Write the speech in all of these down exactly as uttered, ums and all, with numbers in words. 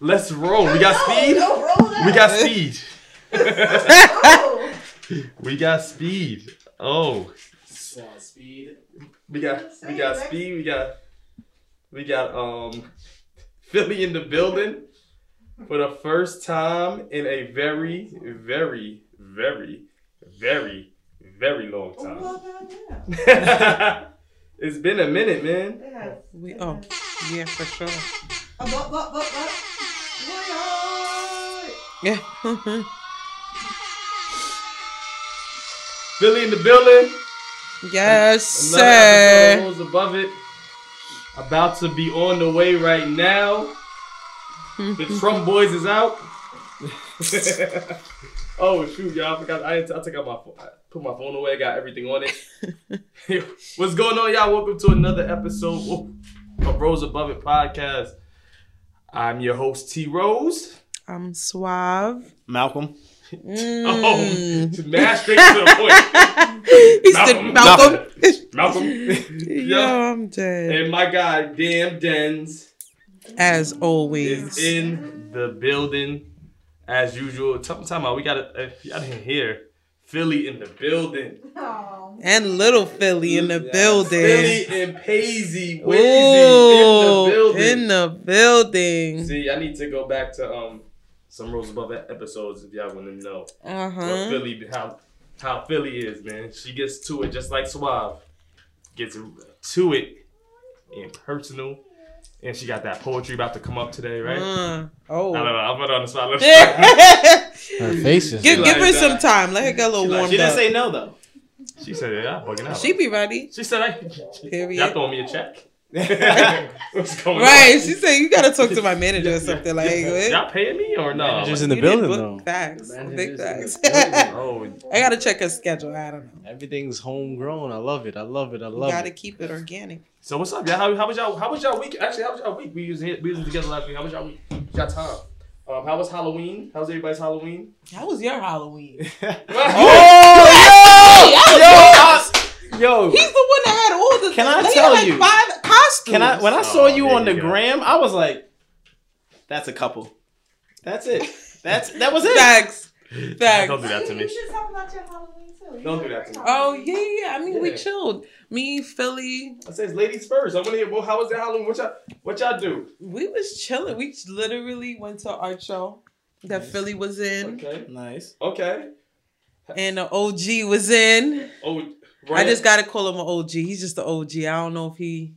Let's roll. We got speed. No, roll we got speed. We got speed. Oh. Speed. We got we got speed. We got we got um Philly in the building for the first time in a very very very very very long time. Oh, well, yeah. It's been a minute, man. It has. We oh yeah for sure. Uh, but, but, but, but. Yeah. Philly in the building. Yes, another sir. Rose Above It. About to be on the way right now. The Trump boys is out. Oh shoot, y'all! I forgot. I, I took out my phone. I put my phone away. I got everything on it. What's going on, y'all? Welcome to another episode of Rose Above It podcast. I'm your host, T Rose. I'm Suave. Malcolm. Mm. Oh, man, straight to the point. He Malcolm. said Malcolm. Malcolm. Yo, yeah. I'm dead. And my guy, damn Dens. As always. Is in the building, as usual. Time out. We got to, if y'all didn't hear, Philly in the building. Aww. And little Philly in the yeah. building. Philly and Paisy, Wazy in the building. In the building. See, I need to go back to, um, some Rose Above episodes if y'all want to know uh-huh. what Philly, how how Philly is, man. She gets to it just like Suave. Gets to it and personal. And she got that poetry about to come up today, right? Uh, oh. I don't know. I'll put it on the spot. Let's her face is give, give her some time. Let her get a little she warmed like, she up. She didn't say no, though. She said, yeah, I'm bugging out. She be ready. She said, I, period. Y'all throwing me a check. What's going right, on? She said you gotta talk to my manager or something like hey, y'all paying me or no? Manager's in the you building though. Facts, big facts. Oh, I gotta check her schedule. I don't know. Everything's homegrown. I love it. I love it. I love. You gotta it. keep it organic. So what's up, y'all? How, how was y'all? How was y'all week? Actually, how was y'all week? We was here, we was together last week. How was y'all week? Y'all time. Um, how was Halloween? How was everybody's Halloween? How was your Halloween? oh, oh yo, yo, yo, yo. He's the one that had all the. Can I tell like you? Five Costumes. Can I? When I saw oh, you on the you gram, I was like, "That's a couple. That's it. That's that was it." Thanks. Thanks. Don't do that to me. You should talk about your Halloween too. You don't do that to me. Oh yeah, yeah. I mean, yeah. we chilled. Me, Philly. I said, "Ladies first." I want to hear. Well, how was that Halloween? What y'all? What y'all do? We was chilling. We literally went to an art show that nice. Philly was in. Okay. Nice. Okay. And the O G was in. Oh, right. I just gotta call him an O G. He's just the O G. I don't know if he.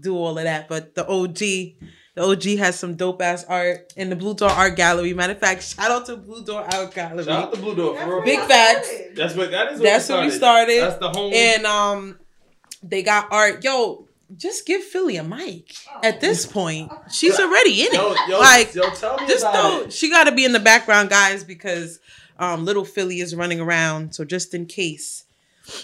Do all of that, but the O G, the O G has some dope ass art in the Blue Door Art Gallery. Matter of fact, shout out to Blue Door Art Gallery. Shout out to Blue Door. For Big facts. That's what that is. What That's we where we started. That's the home. And um, they got art. Yo, just give Philly a mic. Oh. At this point, she's already in it. Yo, yo, like, yo, tell me just know she got to be in the background, guys, because um, little Philly is running around. So just in case.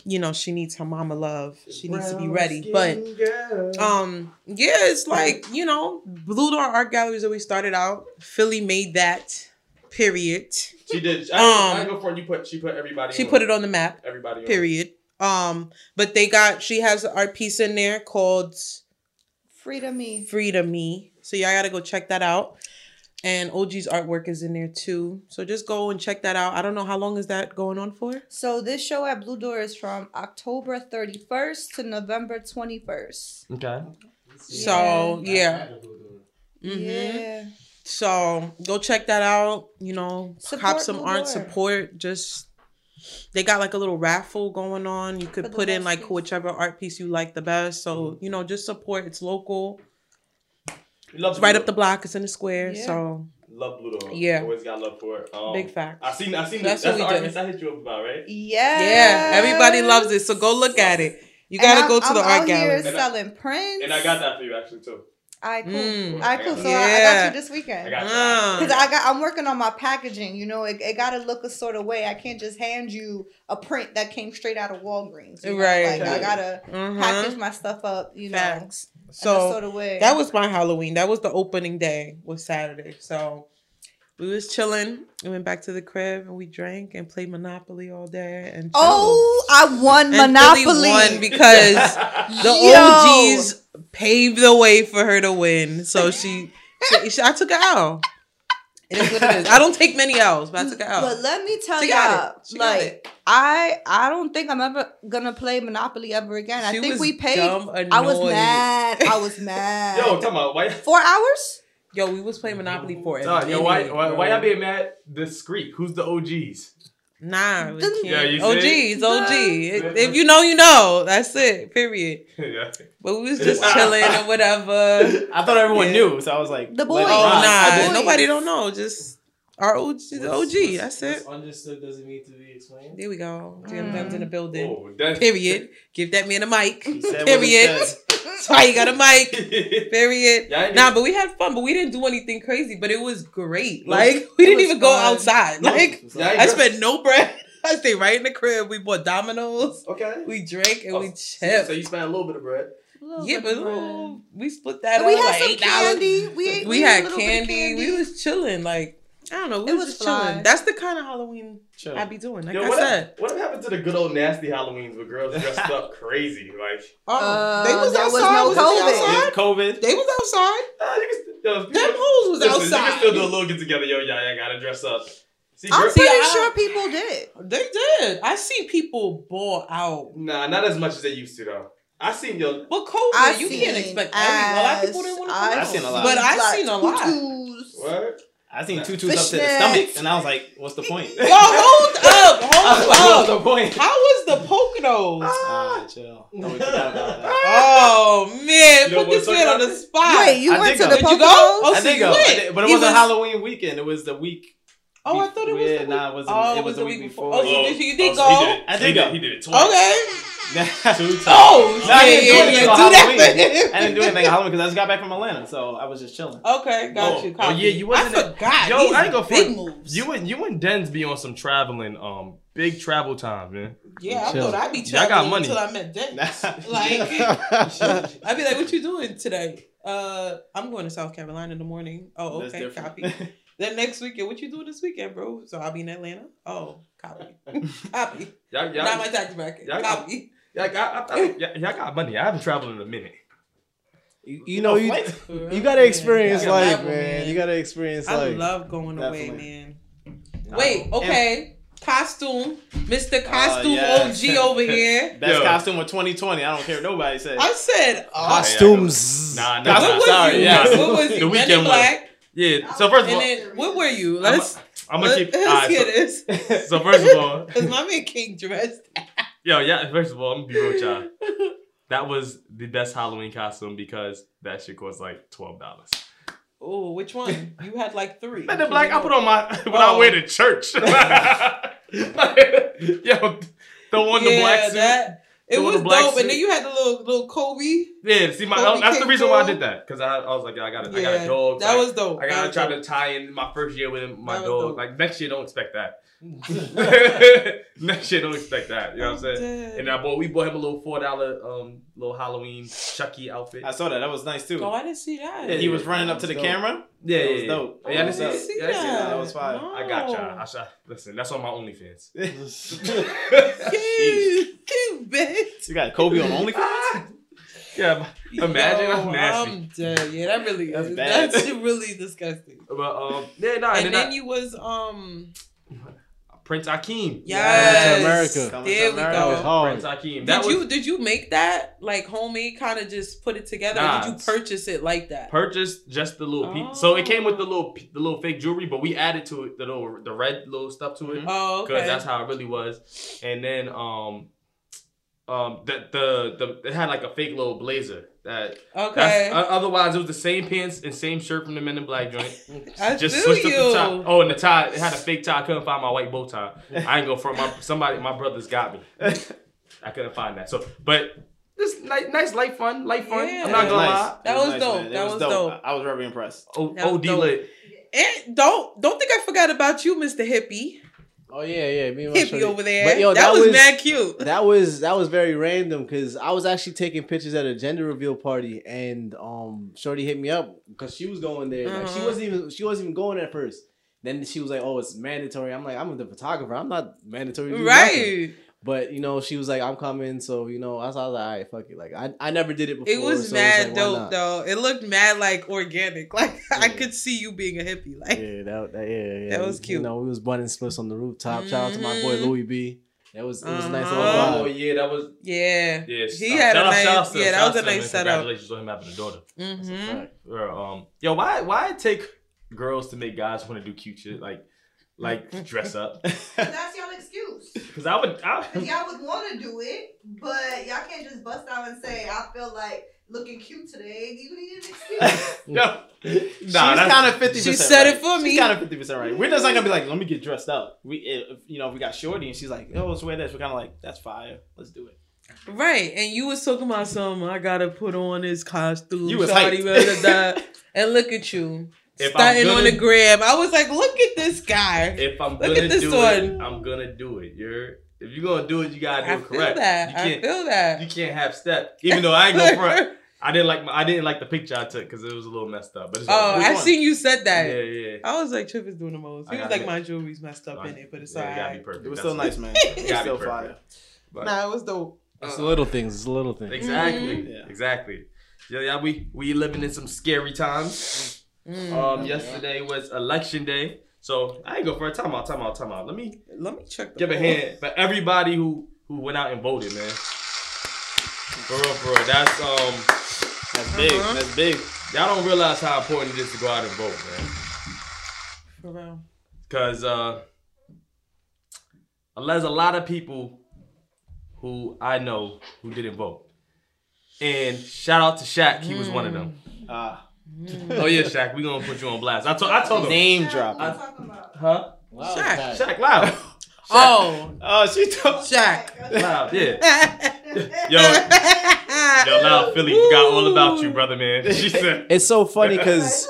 You know, she needs her mama love. She Brown needs to be ready. But, girl. um, yeah, it's like, you know, Blue Door Art Galleries that we started out. Philly made that, period. She did. I, um, I go for it. You put, she put everybody She on. put it on the map. Everybody Period. On. Um, but they got, she has an art piece in there called... Freedom Me. Freedom Me. So y'all gotta go check that out. And O G's artwork is in there too. So just go and check that out. I don't know how long is that going on for? So this show at Blue Door is from October thirty-first to November twenty-first. Okay. So, yeah. Yeah. Mm-hmm. yeah. So go check that out. You know, support cop some Blue art, Door. support. Just, they got like a little raffle going on. You could put in like piece. whichever art piece you like the best. So, mm-hmm. you know, just support. It's local. Love it's right up the block. It's in the square. Yeah. So love Blue Door. Yeah, always got love for it. Um, Big fact. I seen. I seen. That's, the, that's what the artist I hit you up about, right? Yeah. Yeah. Everybody loves it. So go look so, at it. You gotta go to I'm the art gallery. I'm selling prints. And I got that for you actually too. I cool. Mm, I cool. I so yeah. I got you this weekend. I got you. Because I got. I'm working on my packaging. You know, it, it got to look a sort of way. I can't just hand you a print that came straight out of Walgreens. You know? Right. Like okay. I gotta mm-hmm. package my stuff up. You Facts. know. So sort of that was my Halloween. That was the opening day. Was Saturday. So we was chilling. We went back to the crib and we drank and played Monopoly all day. And oh, I won and Monopoly Philly won because the Yo. O Gs paved the way for her to win. So she She, I took an L. It is what it is. I don't take many L's, but I took an L. But let me tell y'all, like, I I don't think I'm ever gonna play Monopoly ever again. I think we paid. I was mad. I was mad. Yo, come on, why four hours? Yo, we was playing Monopoly for it. Nah, yo, why why why y'all being mad? Discreet. Who's the O Gs? Nah, we can't. Yeah, you O Gs, O G. Nah. If you know, you know. That's it. Period. Yeah. But we was just chilling or whatever. I thought everyone yeah. knew, so I was like, the boys. Oh, nah, boys. Nobody don't know. Just our O G. The O G. That's it. Understood doesn't need to be explained. There we go. Jim Dunn's mm. in the building. Oh, that's period. Give that man a mic. Period. That's why you got a mic. Period. Yeah, nah, but we had fun, but we didn't do anything crazy, but it was great. Like, we didn't even fun. go outside. Like, yeah, I spent no bread. I stayed right in the crib. We bought Domino's. Okay. We drank and oh, we chipped. So you spent a little bit of bread. Yeah, but little, we split that up. We had like some candy. We, ate, we, we had candy. candy. We was chilling. Like, I don't know. We it was, was chilling. That's the kind of Halloween Chill. I be doing. Like Yo, I what said. Have, what happened to the good old nasty Halloweens where girls dressed up crazy? Like, uh, they was outside. Was no was COVID. COVID. They was outside. Uh, you can still, yo, people, Them hoes was listen, outside. You can still do a little get together. Yo, yeah, I gotta dress up. See, I'm pretty I, sure people did. They did. I see people ball out. Nah, not as much as they used to, though. I seen yo. Well, COVID, I you can't expect every, a lot of people didn't want to come out. I seen a lot. But I like seen a tutus. lot. What? I seen nah. tutus Fish up to the stomach, and I was like, "What's the point?" Yo, hold up, hold up. What's the point? How was the Poconos? Ah, chill. No, we forgot about that. Oh man, put this man on the spot. Wait, you I went to the Poconos? Did you go? Oh, I did go, I did, but it wasn't was, Halloween weekend. It was the week. Oh, I thought it was. Yeah, the week. nah, it was. Oh, it was the week before. Oh, so you did go? I did go. He did it twice. Okay. Oh, no, I didn't yeah, do anything yeah, on Halloween. I didn't do anything on Halloween because I just got back from Atlanta, so I was just chilling. Okay, got oh, you. Copy. Oh, yeah, you wasn't. I forgot. Yo, These I didn't go big for moves. You and you and Denz be on some traveling, um, big travel time, man. Yeah, I thought I'd be traveling until I met Denz. Like, I'd be like, "What you doing today?" Uh, I'm going to South Carolina in the morning. Oh, okay, copy. Then next weekend, what you doing this weekend, bro? So I'll be in Atlanta. Oh, copy, copy. Y'all, y'all, Not my tax bracket. Y'all, copy. Y'all, y'all, I, I, y'all, y'all got money. I haven't traveled in a minute. You, you know, you, you gotta experience yeah, life, man. man. You gotta experience I life. I love going Definitely. away, man. Wait, okay. Costume. Mister Costume uh, yeah. O G over here. Best Yo. costume of twenty twenty. I don't care what nobody says. I said uh, costumes. Nah, nah, nah. Sorry. Yeah. What was the weekend black? Yeah. So first of all, and then, what were you? Let's. I'm, I'm gonna keep. Let's get this. Right, so, so first of all, is my man King dressed? Yo, yeah. First of all, I'm gonna be real with y'all. That was the best Halloween costume because that shit cost like twelve dollars. Oh, which one? You had like three. But the black I put on my when oh. I wear to church. Yo, throw on yeah, the black suit. That, it was dope, suit. And then you had the little little Kobe. Yeah, see, my Kobe that's the reason why I did that because I, I was like, yeah, I got a, yeah, I got a dog. That like, was dope. I gotta that try dope. to tie in my first year with my dog. Dope. Like next year, don't expect that. Next year, don't expect that. You know what I'm saying? And I bought, we bought him a little four dollar um little Halloween Chucky outfit. I saw that. That was nice too. Oh, I didn't see that. Yeah, he was running up was to the dope. camera. Yeah, yeah, it was dope. Oh, yeah, I didn't see, see that. that. That was fire. No. I got y'all. I shot. Listen, that's on my OnlyFans. Cute, bitch. You got Kobe on OnlyFans. Ah. Yeah, imagine I'm nasty. I'm dead. Yeah, that really that's is. Bad. That's really disgusting. But um, yeah, nah, and, and then I, you was um, Prince Akeem. Yes, to America. There to America. we go. Oh, Prince Akeem. That did was, you did you make that like homemade? Kind of just put it together. Nah, or did you purchase it like that? Purchased just the little piece. Oh. So it came with the little the little fake jewelry, but we added to it the little the red little stuff to it. Oh, okay. Because that's how it really was. And then um. Um, the, the the it had like a fake little blazer. That okay. Uh, otherwise, it was the same pants and same shirt from the Men in Black joint. I just do switched you. up the top. Oh, and the tie. It had a fake tie. I couldn't find my white bow tie. I ain't go for my somebody. My brothers got me. I couldn't find that. So, but this nice, nice light fun, light fun. Yeah. I'm not gonna nice. lie. That was, was nice, dope. That, that was dope. dope. I was very impressed. O OD lit. And don't don't think I forgot about you, Mister Hippie. Oh yeah, yeah, me and my Hippie over there. But, yo, that, that was, was mad cute. That was that was very random because I was actually taking pictures at a gender reveal party, and um, Shorty hit me up because she was going there. Uh-huh. Like, she wasn't even she wasn't even going at first. Then she was like, "Oh, it's mandatory." I'm like, "I'm the photographer. I'm not mandatory." Right. Nothing. But, you know, she was like, I'm coming. So, you know, I was, I was like, all right, fuck it. Like, I, I never did it before. It was so mad it was like, dope, though. It looked mad, like, organic. Like, yeah. I could see you being a hippie. Like, yeah, that, that, yeah, yeah. that was cute. You know, we was bunning splits on the rooftop. Mm-hmm. Shout out to my boy, Louis B. That was, it was uh-huh. nice. Oh, yeah, that was. Yeah. Yeah, he had a nice, yeah, that was a nice setup. Congratulations on him having a daughter. Mm-hmm. That's a fact. Girl, um, yo, why, why take girls to make guys want to do cute shit? Like, Like, dress up. That's y'all excuse. Because I would... I... y'all would want to do it, but y'all can't just bust out and say, I feel like looking cute today. You need an excuse. No. Nah, she's kind of fifty percent She said right. it for me. She's kind of fifty percent right. We're just not going to be like, let me get dressed up. We, if, you know, if we got shorty and she's like, oh, let's wear this. We're kind of like, that's fire. Let's do it. Right. And you was talking about something. I got to put on this costume. You was hyped. Blah, blah, blah. And look at you. If starting gonna, on the gram. I was like, look at this guy. If I'm look gonna do one. it, I'm gonna do it. You're if you're gonna do it, you gotta do I it correct. Feel that. You can't, I feel that. You can't half step. Even though I ain't go front. I didn't like my, I didn't like the picture I took because it was a little messed up. But it's oh, like, I seen you said that. Yeah, yeah. I was like, Chip is doing the most. He was like, it. my jewelry's messed up right. in it, but it's yeah, alright. It gotta be perfect. It was still nice, man. It was still fire. But nah, it was dope. It's the little things. It's the little things. Exactly. Exactly. Yeah, we we living in some scary times. Mm, um, yesterday was election day, so I ain't go for a time out, time out, time out. Let me let me check. The give polls. a hand for everybody who, who went out and voted, man. For real, for real. That's um, that's big, uh-huh. that's big. Y'all don't realize how important it is to go out and vote, man. For real. Cause uh, there's a lot of people who I know who didn't vote, and shout out to Shaq, he mm. was one of them. Ah. Uh, oh yeah, Shaq, we gonna put you on blast. I told, I told him. Name drop. I, huh? Wow, Shaq, Shaq, Shaq loud. Shaq. Oh, oh, she told Shaq loud. Yeah. Yo, yo, loud Philly forgot all about you, brother man. She said it's so funny because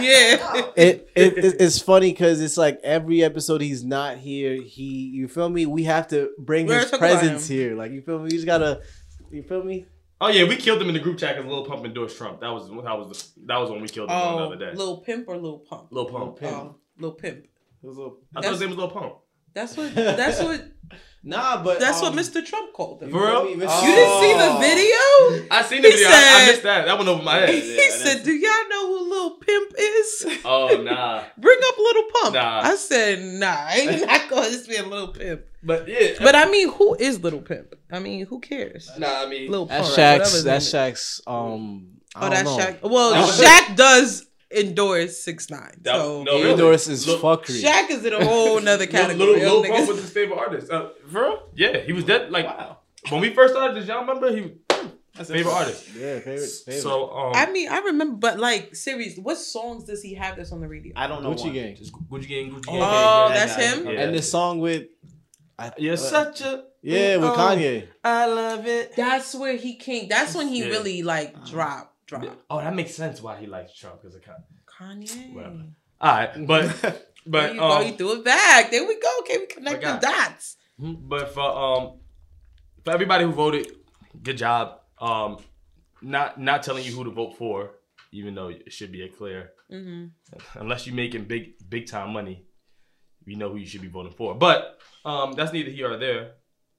yeah, it, it it's funny because it's like every episode he's not here. He, you feel me? We have to bring We're his presence here. Like you feel me? You just gotta, you feel me? Oh yeah, we killed him in the group chat because Lil Pump endorsed Trump. That was that was the, that was when we killed him oh, the other day. Lil Pimp or Lil Pump? Lil Pump. Lil Pimp. Oh, Lil Pimp. It was Lil, I thought his name was Lil Pump. That's what. That's what. Nah, but that's um, what Mister Trump called him. For real? You didn't see the video? I seen the he video. Said, I, I missed that. That went over my head. He yeah, said, "Do y'all know who Lil Pimp is?" Oh nah. Bring up Lil Pump. Nah. I said, "Nah, I ain't not gonna just be a Lil Pimp." But yeah. But I mean, who is Lil Pimp? I mean, who cares? Nah, I mean, Lil Pump. That's Shaq's. That's Shaq's. Um. I oh, that's Shaq. Well, Shaq does. Endorse six nine. So no, yeah. Endorse is Lil, fuckery. Shaq is in a whole nother category. Lil, Lil, Lil Pump was his favorite artist. Uh, for real? Yeah, he was dead. Like wow. When we first started, did y'all remember? He was favorite artist. Yeah, favorite. favorite. So um, I mean, I remember, but like, seriously, what songs does he have that's on the radio? I don't know. Gucci Gang. Gucci Gang. Gucci Gang. Oh, yeah, that's yeah, him. Yeah. And the song with I, You're uh, such a yeah with oh, Kanye. I love it. That's where he came. That's when he yeah. really like uh, dropped. Drop. Oh, that makes sense why he likes Trump because of Kanye. Whatever. All right, but but you, um, you threw it back. There we go. Okay, we connect the dots. But for um for everybody who voted, good job. Um, not not telling you who to vote for, even though it should be a clear. Mm-hmm. Unless you're making big big time money, you know who you should be voting for. But um, that's neither here or there.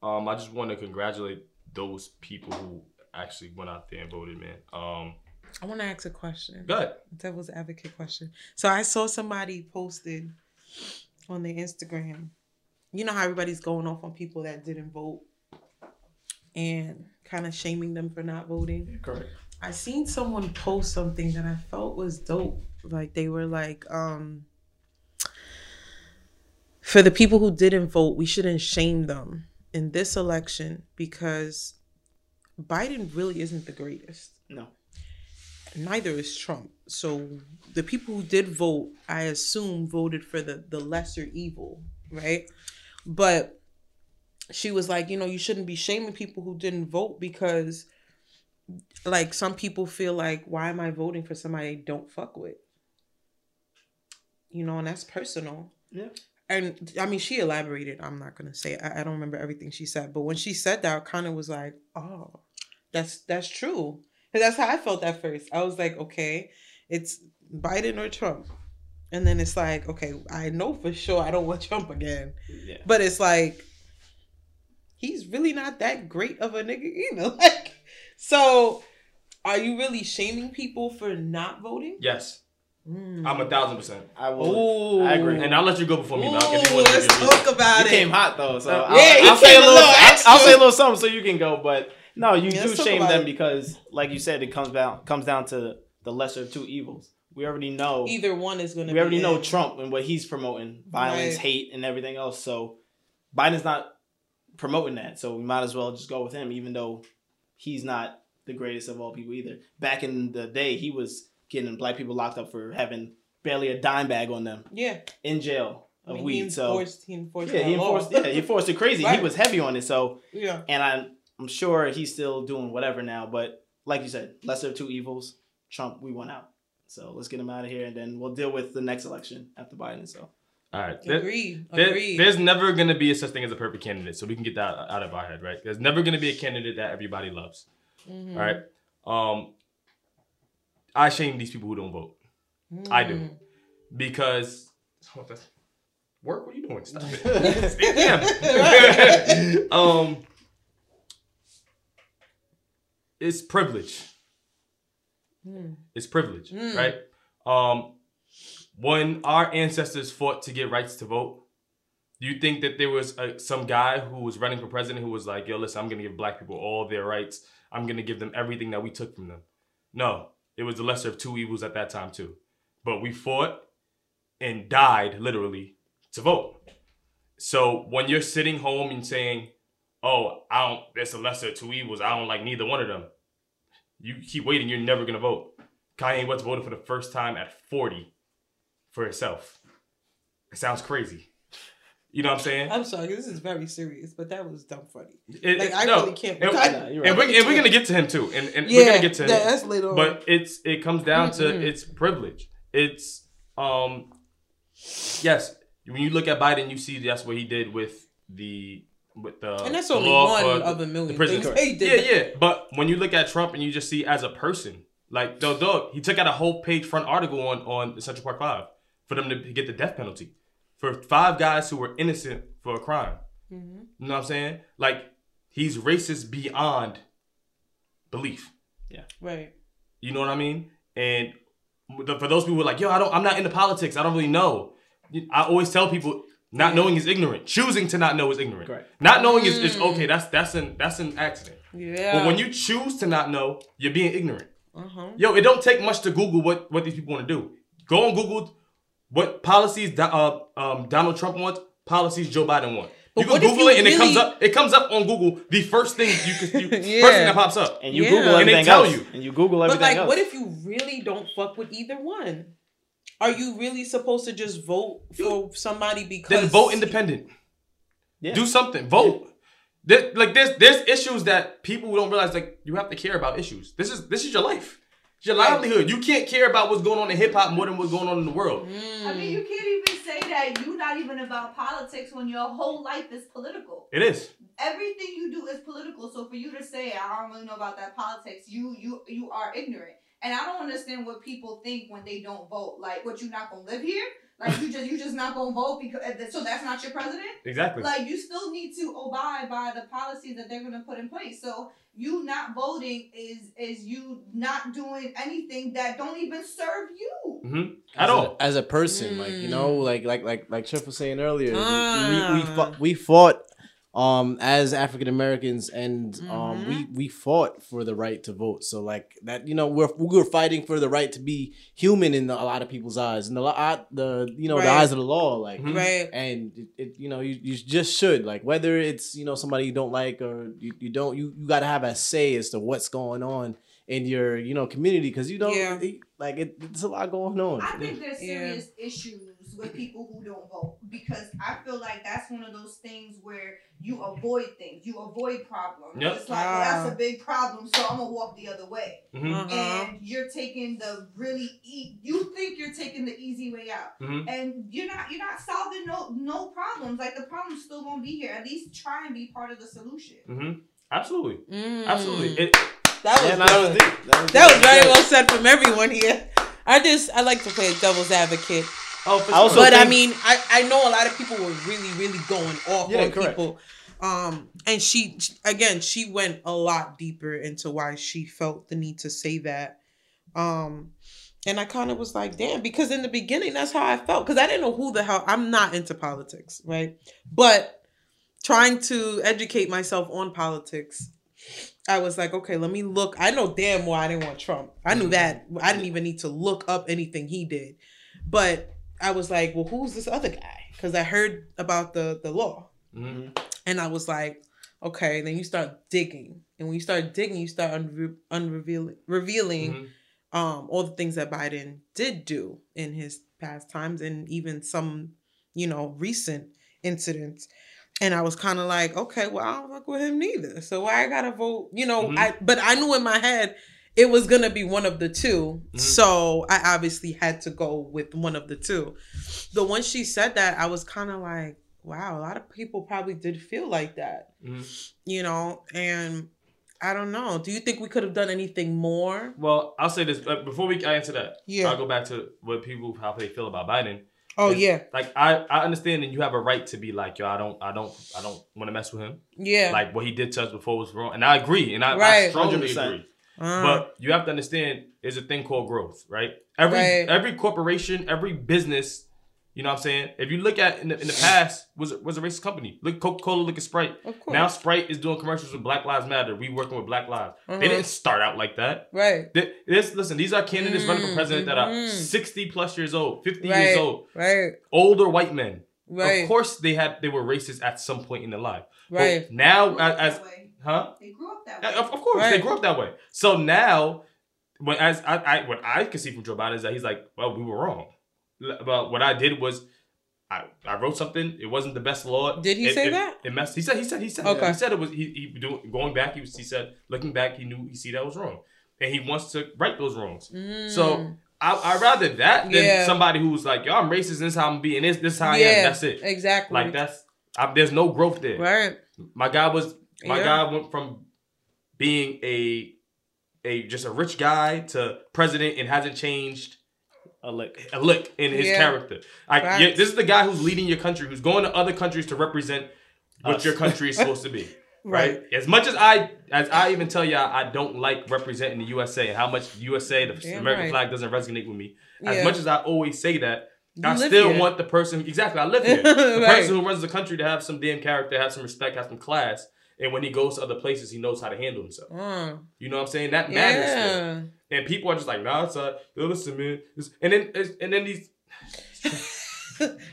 Um, I just want to congratulate those people who actually went out there and voted, man. Um, I want to ask a question. Go ahead. Devil's advocate question. So I saw somebody posted on their Instagram. You know how everybody's going off on people that didn't vote and kind of shaming them for not voting? Yeah, correct. I seen someone post something that I felt was dope. Like they were like, um, for the people who didn't vote, we shouldn't shame them in this election because Biden really isn't the greatest. No. Neither is Trump. So the people who did vote, I assume, voted for the, the lesser evil, right? But she was like, you know, you shouldn't be shaming people who didn't vote because, like, some people feel like, why am I voting for somebody I don't fuck with? You know, and that's personal. Yeah. And I mean, she elaborated. I'm not going to say it. I, I don't remember everything she said. But when she said that, I kind of was like, oh, that's that's true. And that's how I felt at first. I was like, okay, it's Biden or Trump. And then it's like, okay, I know for sure I don't want Trump again. Yeah. But it's like, he's really not that great of a nigga either. Like, so are you really shaming people for not voting? Yes. Mm. I'm a thousand percent. I will. Ooh. I agree. And I'll let you go before me, Malk. Let's talk reason. about you it. You came hot, though. So uh, I'll, yeah, I'll, I'll, say a little, little I'll, I'll say a little something so you can go. But no, you yeah, do shame them it. because, like you said, it comes down, comes down to the lesser of two evils. We already know. Either one is going to be. We already know it. Trump and what he's promoting. Violence, right. hate, and everything else. So Biden's not promoting that. So we might as well just go with him, even though he's not the greatest of all people either. Back in the day, he was getting black people locked up for having barely a dime bag on them. Yeah. In jail of I mean, weed. He enforced, so he enforced yeah, he enforced, yeah, he enforced it crazy. Right. He was heavy on it. So yeah. And I'm, I'm sure he's still doing whatever now. But like you said, lesser of two evils. Trump, we won out. So let's get him out of here, and then we'll deal with the next election after Biden. So, all right, there, agreed. There, agreed. There's never gonna be a such thing as a perfect candidate, so we can get that out of our head, right? There's never gonna be a candidate that everybody loves. Mm-hmm. All right, um, I shame these people who don't vote. Mm. I do, because what the, work. What are you doing? Stop it. Damn. um, it's privilege. Mm. It's privilege, mm. right? Um, when our ancestors fought to get rights to vote, do you think that there was a, some guy who was running for president who was like, yo, listen, I'm going to give black people all their rights. I'm going to give them everything that we took from them. No, it was the lesser of two evils at that time too. But we fought and died literally to vote. So when you're sitting home and saying, oh, I don't, that's the lesser of two evils. I don't like neither one of them. You keep waiting, you're never going to vote. Kanye West voted for the first time at forty for himself. It sounds crazy. You know what I'm saying? I'm sorry, this is very serious, but that was dumb funny. It, like, I no, really can't. And, I, and, right. we, and we're going to get to him, too. And, and yeah, we're going to get to him. That's later on. But it's, it comes down mm-hmm. to it's privilege. It's, um, yes, when you look at Biden, you see that's what he did with the... With the and that's only one of a million the things they did. Yeah, yeah. But when you look at Trump and you just see as a person, like, dog, dog, he took out a whole page front article on, on the Central Park Five for them to get the death penalty for five guys who were innocent for a crime. Mm-hmm. You know what I'm saying? Like, he's racist beyond belief. Yeah. Right. You know what I mean? And for those people who are like, yo, I don't, I'm not into politics. I don't really know. I always tell people, not knowing is ignorant. Choosing to not know is ignorant. Correct. Not knowing is, is okay. That's that's an that's an accident. Yeah. But when you choose to not know, you're being ignorant. Uh-huh. Yo, it don't take much to Google what, what these people want to do. Go on Google what policies uh, um, Donald Trump wants, policies Joe Biden wants. You can Google it and really... it comes up. It comes up on Google. The first thing you can, you, yeah. first thing that pops up, and you yeah. Google everything and they tell else. You. And you Google everything. But like, else. What if you really don't fuck with either one? Are you really supposed to just vote for somebody because... Then vote independent. Yeah. Do something. Vote. Yeah. There, like, there's there's issues that people don't realize, like, you have to care about issues. This is this is your life. It's your livelihood. You can't care about what's going on in hip-hop more than what's going on in the world. Mm. I mean, you can't even say that you're not even about politics when your whole life is political. It is. Everything you do is political. So for you to say, I don't really know about that politics, you you you are ignorant. And I don't understand what people think when they don't vote. Like, what, you're not going to live here? Like, you just you just not going to vote, because so that's not your president? Exactly. Like, you still need to abide by the policies that they're going to put in place. So, you not voting is is you not doing anything that don't even serve you. Mm-hmm. At all. As a person, mm. like, you know, like like like like Chef was saying earlier, ah. we, we, we, fought, we fought um as African Americans, and mm-hmm. um we we fought for the right to vote. So like that, you know, we're we were fighting for the right to be human in the, a lot of people's eyes, and the lot the you know right. the eyes of the law, like right. And it, it you know you, you just should, like, whether it's, you know, somebody you don't like, or you, you don't you you got to have a say as to what's going on in your, you know, community, because you don't yeah. like it, it's a lot going on. I think there's serious yeah. issues with people who don't vote, because I feel like that's one of those things where you avoid things, you avoid problems. Yep. It's like, well, that's a big problem, so I'm gonna walk the other way. Mm-hmm. Uh-huh. And you're taking the really e- you think you're taking the easy way out, mm-hmm. and you're not you're not solving no no problems. Like, the problem's still gonna be here. At least try and be part of the solution. Mm-hmm. Absolutely, mm. absolutely. It, that was, yeah, that, was that was that was very well said from everyone here. I just I like to play devil's advocate. Oh, for sure. But think, I mean, I, I know a lot of people were really, really going off yeah, on correct. people. Um, and she, again, she went a lot deeper into why she felt the need to say that. Um, and I kind of was like, damn, because in the beginning, that's how I felt. Because I didn't know who the hell, I'm not into politics, right? But trying to educate myself on politics, I was like, okay, let me look. I know damn well I didn't want Trump. I knew that. I didn't even need to look up anything he did. But I was like, well, who's this other guy? Because I heard about the, the law. Mm-hmm. And I was like, okay. And then you start digging. And when you start digging, you start unre- unrevealing, revealing mm-hmm. um, all the things that Biden did do in his past times and even some, you know, recent incidents. And I was kind of like, okay, well, I don't fuck with him neither. So why I got to vote? You know, mm-hmm. I but I knew in my head it was going to be one of the two. Mm-hmm. So I obviously had to go with one of the two. But once she said that, I was kind of like, wow, a lot of people probably did feel like that, mm-hmm. you know, and I don't know. Do you think we could have done anything more? Well, I'll say this before we answer that. Yeah. I'll go back to what people, how they feel about Biden. Oh, and, yeah. Like, I, I understand that you have a right to be like, yo, I don't, I don't, I don't want to mess with him. Yeah. Like what he did to us before was wrong. And I agree. And I, right. I strongly one hundred percent agree. Uh, but you have to understand there's a thing called growth, right? Every, right. every corporation, every business, you know what I'm saying? If you look at in the, in the past, was was a racist company. Look, Coca-Cola, look at Sprite. Of course. Now Sprite is doing commercials with Black Lives Matter. We working with Black Lives. Uh-huh. They didn't start out like that. Right. They, this listen, these are candidates mm, running for president mm-hmm. that are sixty plus years old, fifty right, years old, right? Older white men. Right. Of course, they had they were racist at some point in their life. Right. But now, as, as huh? They grew up that way. Of, of course, right. they grew up that way. So now, when as I, I what I can see from Joe Biden is that he's like, well, we were wrong. But what I did was, I, I wrote something. It wasn't the best law. Did he it, say it, that? It messed. He said. He said. He said. Okay. He said it was. He, he doing going back. He was, he said looking back. He knew. He see that was wrong, and he wants to right those wrongs. Mm. So I I'd rather that than yeah. somebody who's like, yo, I'm racist. This is how I'm being. This this is how I yeah, am. That's it. Exactly. Like that's I, there's no growth there. Right. My guy was. My yeah. guy went from being a a just a rich guy to president and hasn't changed. A lick. A lick in his yeah. character. Like, right. yeah, this is the guy who's leading your country, who's going to other countries to represent what Us. your country is supposed to be. Right? right. As much as I as I even tell y'all, I don't like representing the U S A and how much U S A, the Damn American right. flag, doesn't resonate with me. As yeah. much as I always say that, You I still here. want the person, exactly, I live here. The right. person who runs the country to have some damn character, have some respect, have some class. And when he goes to other places, he knows how to handle himself. Mm. You know what I'm saying? That matters. Yeah. Still. And people are just like, nah, it's a, yo, listen, man. And then, and then these.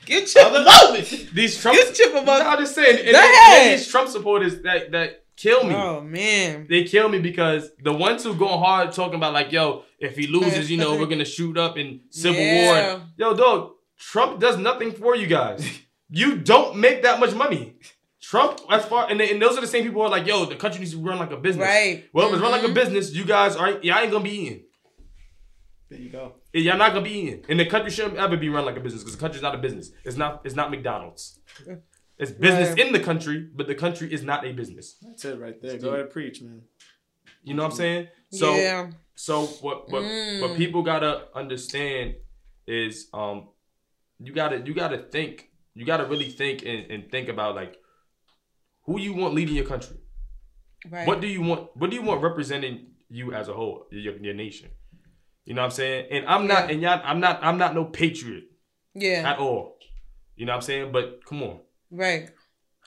Get your moment. These Trump. Get your moment. I'm just saying. And then, these Trump supporters that that kill me. Oh man. They kill me because the ones who go hard talking about like, yo, if he loses, you know, we're gonna shoot up in civil yeah. war. Yo, dog. Trump does nothing for you guys. You don't make that much money. Trump, as far and, they, and those are the same people who are like, yo, the country needs to run like a business. Right. Well, if it's mm-hmm. run like a business, you guys aren't, y'all ain't gonna be eating. There you go. And y'all not gonna be eating, and the country shouldn't ever be run like a business because the country's not a business. It's not. It's not McDonald's. It's business right. in the country, but the country is not a business. That's it right there. Go ahead and preach, man. You know what I'm saying? So, yeah. So what? What? Mm. What people gotta understand is, um, you gotta you gotta think. You gotta really think and, and think about like. Who you want leading your country? Right. What do you want? What do you want representing you as a whole, your, your nation? You know what I'm saying? And I'm yeah. not, and y'all, I'm not, I'm not no patriot. Yeah. At all. You know what I'm saying? But come on. Right.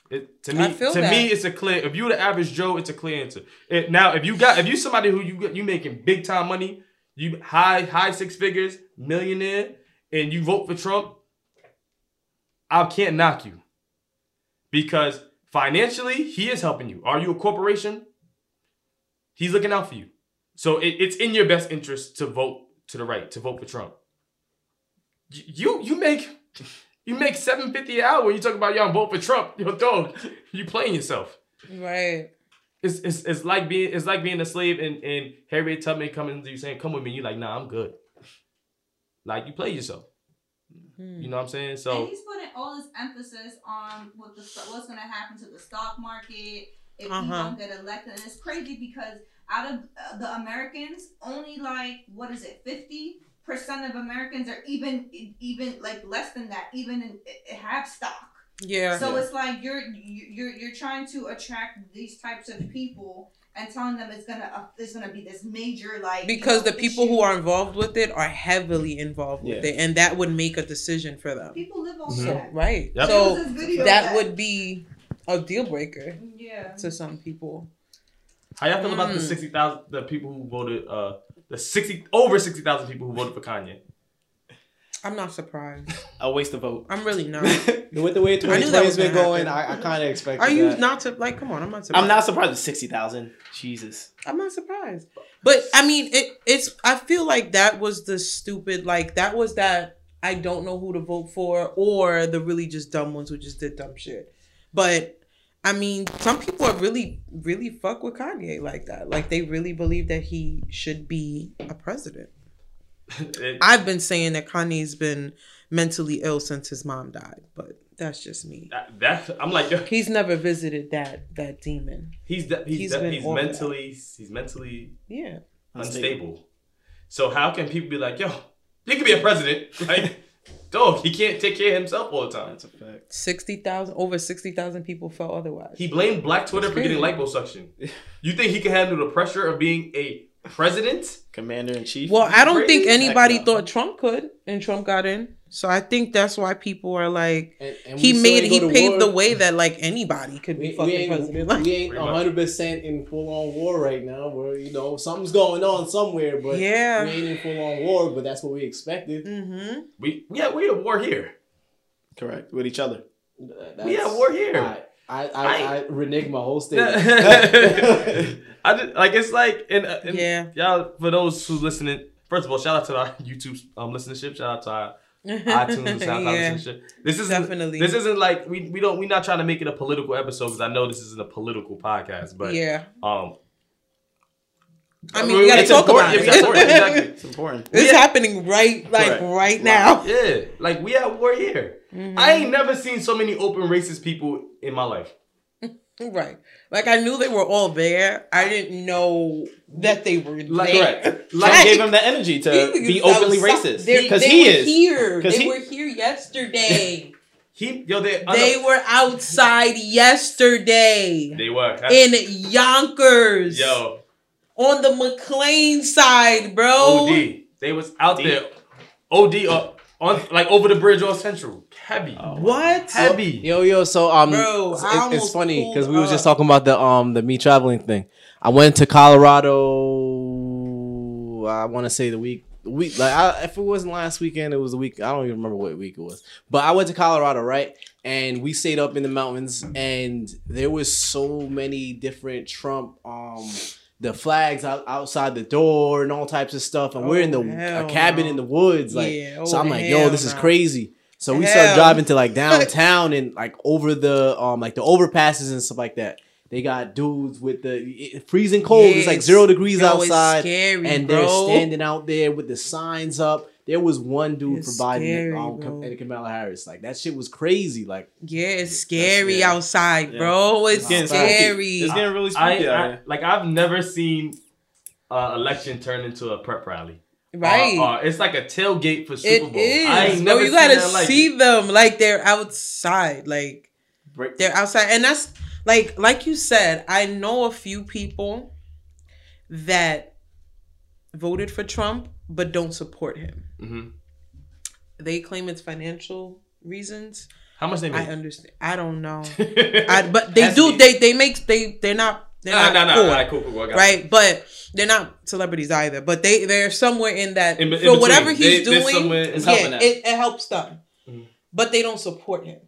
It, to me, I feel to that. me, it's a clear. If you're the average Joe, it's a clear answer. It, now, if you got, if you somebody who you you making big time money, you high high six figures, millionaire, and you vote for Trump, I can't knock you, because. Financially, he is helping you. Are you a corporation? He's looking out for you. So it, it's in your best interest to vote to the right, to vote for Trump. You you make you make seven fifty an hour when you talk about y'all vote for Trump. Yo, dog, you playing yourself. Right. It's it's it's like being it's like being a slave and, and Harriet Tubman coming to you saying, come with me. You're like, nah, I'm good. Like you play yourself. You know what I'm saying? So and he's putting all this emphasis on what the what's going to happen to the stock market if uh-huh. he don't get elected, and it's crazy because out of uh, the Americans, only like what is it, fifty percent of Americans are even even like less than that, even in, have stock. Yeah. So yeah. it's like you're you're you're trying to attract these types of people and telling them it's gonna uh, it's gonna be this major like because you know, the people issue. who are involved with it are heavily involved yeah. with it, and that would make a decision for them. People live on mm-hmm. that, right? Yep. So that, that would be a deal breaker. Yeah. To some people. How y'all feel mm. about the sixty thousand the people who voted uh the sixty over sixty thousand people who voted for Kanye? I'm not surprised. A waste of vote. I'm really not. With the way twenty twenty's been going, I, I kind of expected. Are you that. not to like? Come on, I'm not surprised. I'm not surprised with sixty thousand. Jesus, I'm not surprised. But I mean, it. It's. I feel like that was the stupid. Like that was that. I don't know who to vote for, or the really just dumb ones who just did dumb shit. But I mean, some people are really, really fuck with Kanye like that. Like they really believe that he should be a president. It, I've been saying that Kanye's been mentally ill since his mom died, but that's just me. That, that's I'm like yo, he's never visited that that demon. He's de- he's he's, de- he's mentally that. he's mentally yeah unstable. unstable. So how can people be like, yo, he could be a president, like dog? He can't take care of himself all the time. That's a fact. Sixty thousand over sixty thousand people felt otherwise. He blamed Black Twitter for getting liposuction. You think he can handle the pressure of being a president, commander in chief? Well, I don't Crazy. think anybody thought Trump could, and Trump got in. So I think that's why people are like, and, and he made, he paved war. the way that like anybody could we, be fucking president. Like, we ain't one hundred percent in full on war right now. Where you know something's going on somewhere, but yeah. we ain't in full on war. But that's what we expected. Mm-hmm. We yeah, we at war here. Correct, with each other. That's, we at war here. I, I, I, I, I reneged my whole statement. I did, like it's like and, uh, and yeah. y'all for those who listening. First of all, shout out to our YouTube um, listenership. Shout out to our iTunes and SoundCloud yeah. listenership. This isn't Definitely. this isn't like we we don't we're not trying to make it a political episode because I know this isn't a political podcast. But yeah, um, I mean we gotta talk about it. It's important. Exactly. It's important. It's yeah. happening right like Correct. right now. Yeah, like we at war here. Mm-hmm. I ain't never seen so many open racist people in my life. Right. Like, I knew they were all there. I didn't know that they were like, there. Correct. Like, I gave him the energy to be openly racist. Because he is. Here. They he, were here yesterday. He, yo, they they were outside yesterday. They were. That's, in Yonkers. Yo. On the McLean side, bro. O D. They was out D. there. O D up. On, like over the bridge on Central, heavy. Oh, what? Heavy. Yo, yo. So um, Bro, it, it's funny because we were just talking about the um the me traveling thing. I went to Colorado. I want to say the week week like I, if it wasn't last weekend, it was the week. I don't even remember what week it was. But I went to Colorado, right? And we stayed up in the mountains, and there was so many different Trump um. the flags out, outside the door and all types of stuff. And oh, we're in the a cabin no. in the woods. Like, yeah, oh, so I'm like, yo, this no. is crazy. So we hell. started driving to like downtown and like over the, um, like the overpasses and stuff like that. They got dudes with the it, freezing cold. Yes. It's like zero degrees yo, outside. Scary, and bro. they're standing out there with the signs up. There was one dude it's for Biden scary, um, and Kamala Harris. Like that shit was crazy. Like yeah, it's scary, scary. outside, yeah. bro. It's, it's getting scary. Spooky. It's getting really spooky. I, I, I, like I've never seen uh, election turn into a prep rally. Right. Uh, uh, it's like a tailgate for Super it Bowl. Is. I ain't no, never you gotta like see it. them like they're outside. Like right. they're outside, and that's like like you said. I know a few people that voted for Trump but don't support him. Mm-hmm. They claim it's financial reasons. How much they make? I understand. I don't know. I, but they That's do. Me. They they make they they're not. They're nah, not nah, cool, nah, nah, cool, cool, I got right? You. But they're not celebrities either. But they they're somewhere in that. In, in for between. whatever he's they, doing, yeah, it, it helps them. Mm-hmm. But they don't support him.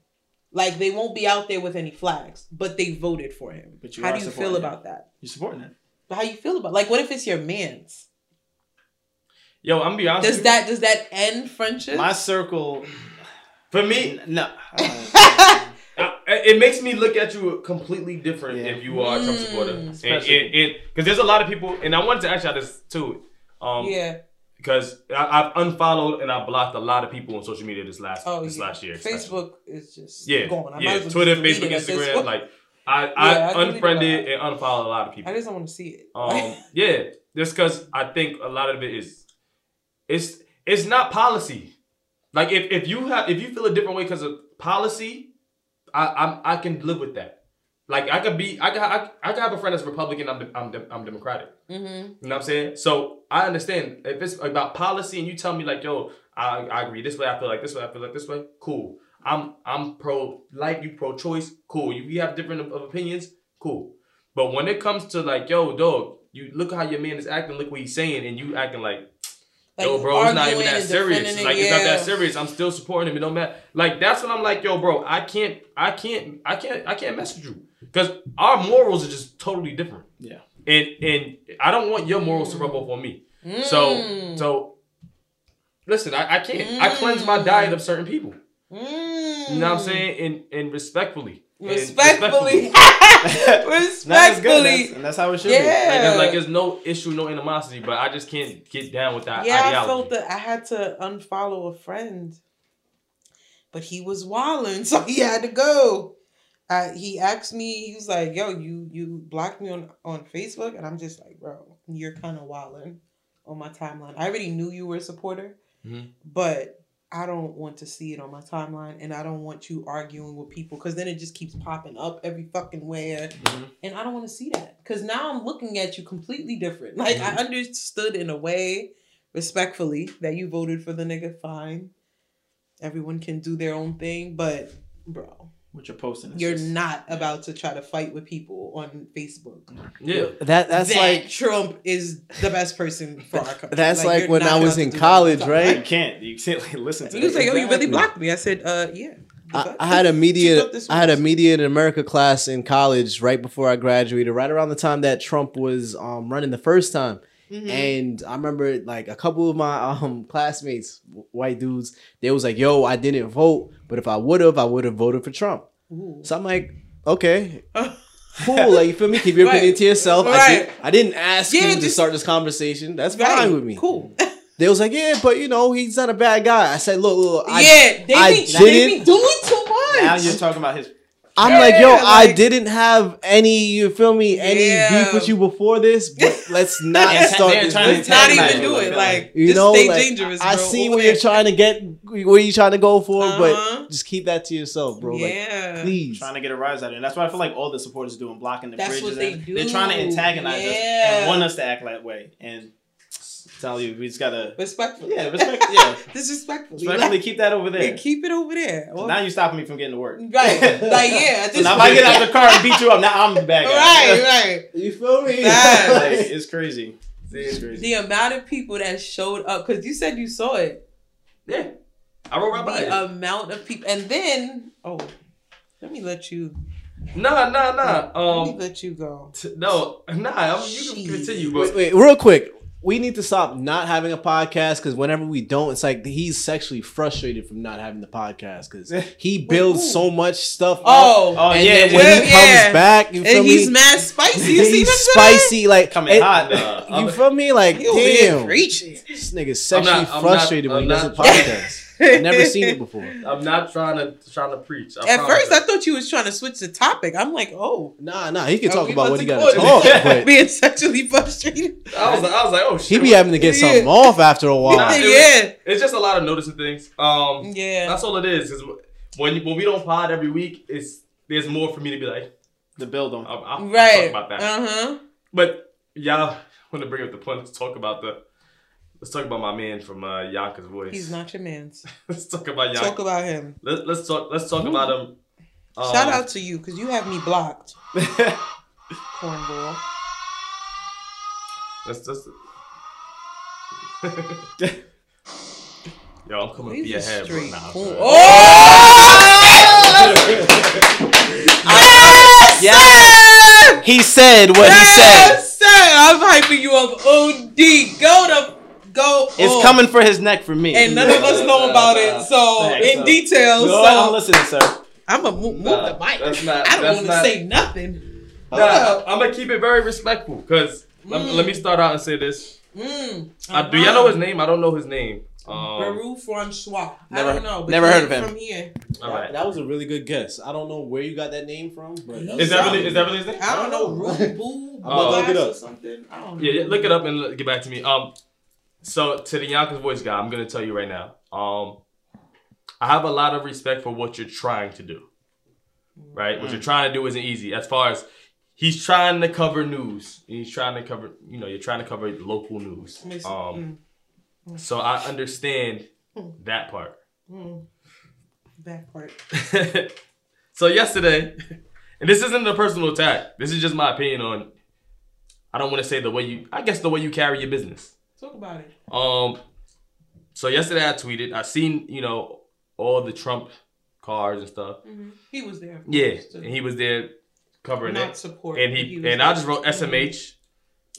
Like they won't be out there with any flags. But they voted for him. But you how do you feel him. about that? You're supporting it. But how you feel about like what if it's your man's? Yo, I'm gonna be honest. Does with that you. does that end friendship? My circle, for me, no. Uh, it makes me look at you completely different yeah. if you are a Trump supporter, mm, and because there's a lot of people, and I wanted to ask y'all this too. Um, yeah. Because I've unfollowed and I blocked a lot of people on social media this last oh, this yeah. last year. Facebook especially. is just yeah gone. I yeah. Might Twitter, Facebook, Instagram, Facebook. like I yeah, I, I unfriended and unfollowed a lot of people. I just don't want to see it. Um, yeah, just because I think a lot of it is. It's it's not policy. Like if, if you have if you feel a different way because of policy, I I I can live with that. Like I could be I could, I I could have a friend that's Republican. I'm I'm I'm Democratic. Mm-hmm. You know what I'm saying? So I understand if it's about policy and you tell me like, yo, I, I agree this way. I feel like this way. I feel like this way. Cool. I'm I'm pro life. You pro choice. Cool. You, you have different of, of opinions. Cool. But when it comes to like, yo, dog, you look how your man is acting. Look what he's saying, and you acting like, like yo, bro, it's not even that serious. Like yeah. It's not that serious. I'm still supporting him. It don't matter. Like that's when I'm like, yo, bro, I can't, I can't, I can't, I can't mess with you because our morals are just totally different. Yeah. And and I don't want your morals to rub off on me. Mm. So so, listen, I, I can't. Mm. I cleanse my diet of certain people. Mm. You know what I'm saying? And and respectfully. Respectfully. And respectfully. Respectfully. That's, and that's how it should yeah. be. Like there's, like, there's no issue, no animosity, but I just can't get down with that yeah, ideology. Yeah, I felt that I had to unfollow a friend, but he was wilding, so he had to go. Uh, he asked me, he was like, yo, you you blocked me on, on Facebook? And I'm just like, bro, you're kind of wilding on my timeline. I already knew you were a supporter, mm-hmm. but... I don't want to see it on my timeline, and I don't want you arguing with people because then it just keeps popping up every fucking where, mm-hmm. and I don't want to see that because now I'm looking at you completely different. Like, mm-hmm. I understood in a way, respectfully, that you voted for the nigga. Fine. Everyone can do their own thing, but, bro. What you're posting is you're just... not about to try to fight with people on Facebook. Yeah, that that's that like Trump is the best person for our country. That's like, like when I was in college, right? You can't, you can't like, listen to. You was like, "Oh, you really blocked me." I said, "Uh, yeah." I, I had a media, I had a media in America class in college right before I graduated, right around the time that Trump was um running the first time. Mm-hmm. And I remember like a couple of my um classmates, white dudes, they was like, yo, I didn't vote, but if I would have, I would have voted for Trump. Ooh. So I'm like, okay, cool. Like, you feel me? Keep your right. opinion to yourself. Right. I, did, I didn't ask yeah, you just, to start this conversation. That's right. fine with me. Cool. They was like, yeah, but you know, he's not a bad guy. I said, look, look, I, yeah, they, I be, didn't. They be doing too much. Now you're talking about his... I'm yeah, like, yo, like, I didn't have any, you feel me, any yeah. beef with you before this, but let's not start this. Let's not even do it. Like, you just know, stay like, dangerous, bro. I see what you're trying to get, where you're trying to go for, uh-huh. but just keep that to yourself, bro. Yeah. Like, please. Trying to get a rise out of it. And that's why I feel like all the supporters do, and blocking the that's bridges. What they and do. They're trying to antagonize yeah. us and want us to act that way. And tell you, we just gotta respectfully, yeah, respect, yeah, disrespectfully, respectfully like, keep that over there, keep it over there. Well, so now you're stopping me from getting to work, right? Like, yeah, so now if I get out of the car and beat you up, now I'm the bad guy, right? Right? You feel me? Like, it's crazy. It's crazy. The amount of people that showed up because you said you saw it, yeah, I wrote right by it. The amount of people, and then oh, let me let you. Nah, nah, nah. Um, let me let you go. T- no, nah. I mean, you can Jeez. Continue, bro. Wait, wait, real quick. We need to stop not having a podcast because whenever we don't, it's like he's sexually frustrated from not having the podcast because he builds Ooh. So much stuff oh. up. Oh, and yeah. Then when yeah. he comes back, you feel and me? He's mad spicy. You see he's spicy. Like, coming and, hot. Uh, you feel me? Like, damn. This nigga's sexually I'm not, I'm frustrated not, when he doesn't podcast. I've never seen it before. I'm not trying to trying to preach. I At first, that. I thought you was trying to switch the topic. I'm like, oh, nah, nah. He can talk about what he got to talk. But being sexually frustrated. I was, like, I was like, oh shit. He be having to get yeah. something off after a while. Nah, it yeah, was, it's just a lot of noticing things. Um, yeah, that's all it is. Because when you, when we don't pod every week, it's there's more for me to be like the build on. I'll, I'll, right. I'll talk about that. Uh huh. But y'all want to bring up the point? Let's talk about the. Let's talk about my man from uh, Yonkers Voice. He's not your man's. Let's talk about Yonkers. Talk about him. Let, let's talk. Let's talk Ooh. About him. Um, Shout out to you because you have me blocked. Cornball. That's just. Yo, I'm coming to your head right now. Cool. Oh! Yes, yes, sir! He said what yes, he said. Yes, sir! I'm hyping you up. O D. Go to. Go it's on. Coming for his neck for me. And none of us know about it. So Thanks, in so. Detail. No, so I'm listening, sir. I'm gonna move, move nah, the mic. That's not, I don't want to say nothing. Nah, uh, I'm gonna keep it very respectful because mm. let, let me start out and say this. Mm, uh-huh. uh, do y'all know his name? I don't know his name. Um, Baru Francois. Never, I don't know. But never heard of him. From here. All right. That, that was a really good guess. I don't know where you got that name from, but that is that really is that really his name? I don't know. Rubu Boo or something. I don't know. Yeah, look it up and get back to me. Um. So, to the Yonkers Voice guy, I'm going to tell you right now. Um, I have a lot of respect for what you're trying to do. right? What you're trying to do isn't easy. As far as he's trying to cover news, he's trying to cover, you know, you're trying to cover local news. Um, so I understand that part. That part. So yesterday, and this isn't a personal attack. This is just my opinion on. I don't want to say the way you. I guess the way you carry your business. Talk about it. Um. So yesterday I tweeted. I seen you know all the Trump cars and stuff. Mm-hmm. He was there. Of course, yeah, too. And he was there covering Not it. Support. And he, he and there. I just wrote S M H.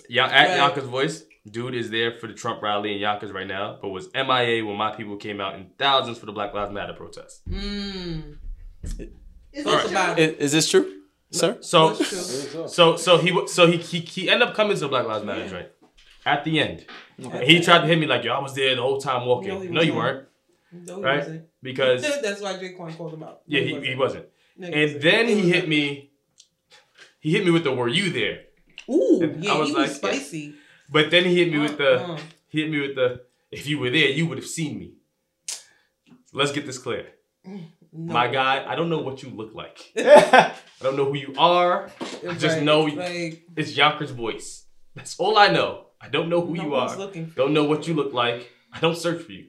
Y'all at right. Yonkers Voice. Dude is there for the Trump rally in Yonkers right now, but was M I A when my people came out in thousands for the Black Lives Matter protest. Mm. Is, this right. about is, is this true, sir? So, so, so he, so he, he, he ended up coming to the Black Lives Matter yeah. right at the end. Okay. He tried to hit me like, yo, I was there the whole time walking. No, no you weren't. No, he right? wasn't. Because that's why J. Coyne called him out. Yeah, he, he wasn't. He wasn't. No, he and wasn't. Then he hit me. He hit me with the "Were you there?" Ooh, and yeah, I was he like, was spicy. Yeah. But then he hit me with the, uh-huh. he hit me with the, if you were there, you would have seen me. Let's get this clear. No. My guy, I don't know what you look like. I don't know who you are. I just right, know like, it's Yonkers Voice. That's all I know. I don't know who no you are. Don't know what you look like. I don't search for you.